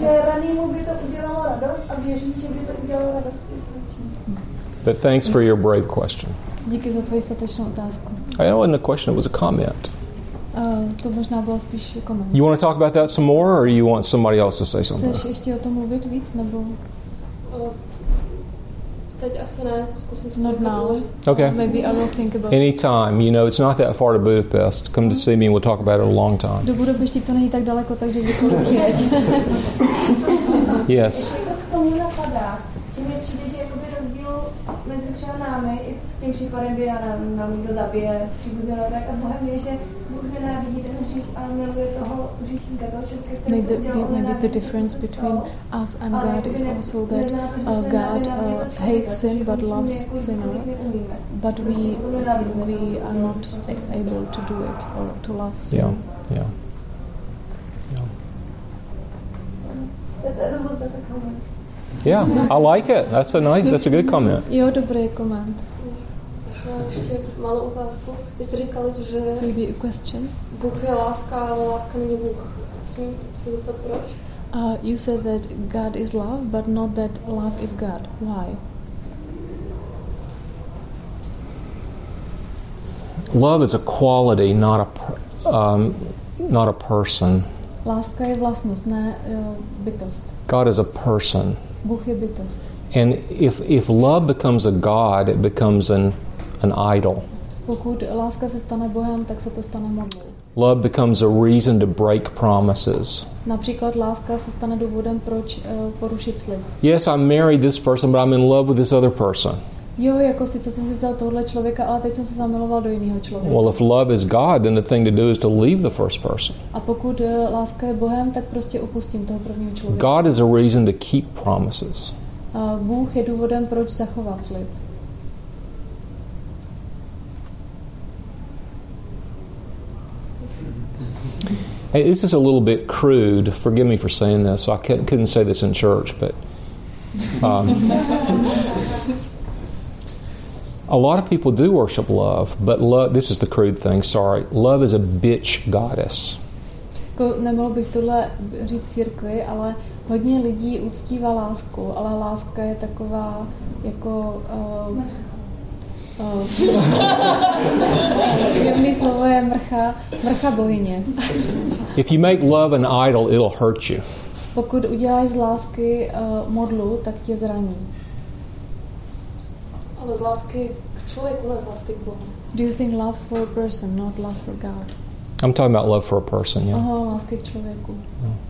Že ranému by to udělalo radost a věří, že by to udělalo radost i slečně. But thanks for your brave question. Díky za tvoji statečnou otázku. I know in the question it was a comment. To možná bylo spíš koment. You want to talk about that some more or you want somebody else to say something? Chceš ještě o tom mluvit víc nebo teď asi ne, zkusím se to. Okay. Maybe I will think about it. Anytime, you know, it's not that far to Budapest. Come to see me and we'll talk about it a long time. Do Budapešti to není tak daleko, takže kdykoliv přijeď. Yes. K tomu napadá, že mi přijde, že jakoby rozdíl mezi námi tím případem by nám někdo zabije příbuzně, tak a Bohem je, že Bůh nenávidí ten hřích a miluje toho hříšníka, toho člověka, který to udělal. Maybe the difference between us and God is also that God hates sin but loves sinner, but we are not able to do it or to love sin. Yeah. That was just a comment. Yeah, I like it. That's a good comment. Jo, dobrý koment. Ještě malou otázku. Vy jste říkali, že Bůh je láska, ale láska není Bůh. Musím se zeptat, proč? You said that God is love, but not that love is God. Why? Love is a quality, not a person. Láska je vlastnost, ne bytost. God is a person. Bůh je bytost. And if love becomes a god, it becomes an idol. Pokud láska se stane bohem, tak se to stane modlou. Love becomes a reason to break promises. Například láska se stane důvodem, proč porušit slib. Yes, I married this person, but I'm in love with this other person. Jo, jako sice jsem si vzal tohle člověka, ale teď jsem se zamiloval do jiného člověka. Well, if love is God, then the thing to do is to leave the first person. A pokud láska je Bohem, tak prostě opustím toho prvního člověka. God is a reason to keep promises. Bůh je důvodem, proč zachovat slib. Hey, this is a little bit crude. Forgive me for saying this. I couldn't say this in church, but a lot of people do worship love, but love, this is the crude thing, sorry. Love is a bitch goddess. Nemohl bych tohle říct církvi, ale hodně lidí uctívá lásku, ale láska je taková jako jemný slovo je mrcha bohyně. If you make love an idol, it'll hurt you. Pokud uděláš z lásky modlu, tak tě zraní. Ale z lásky k člověku, ne z lásky k Bohu. Do you think love for a person, not love for God? I'm talking about love for a person, yeah. Láska k člověku. Yeah.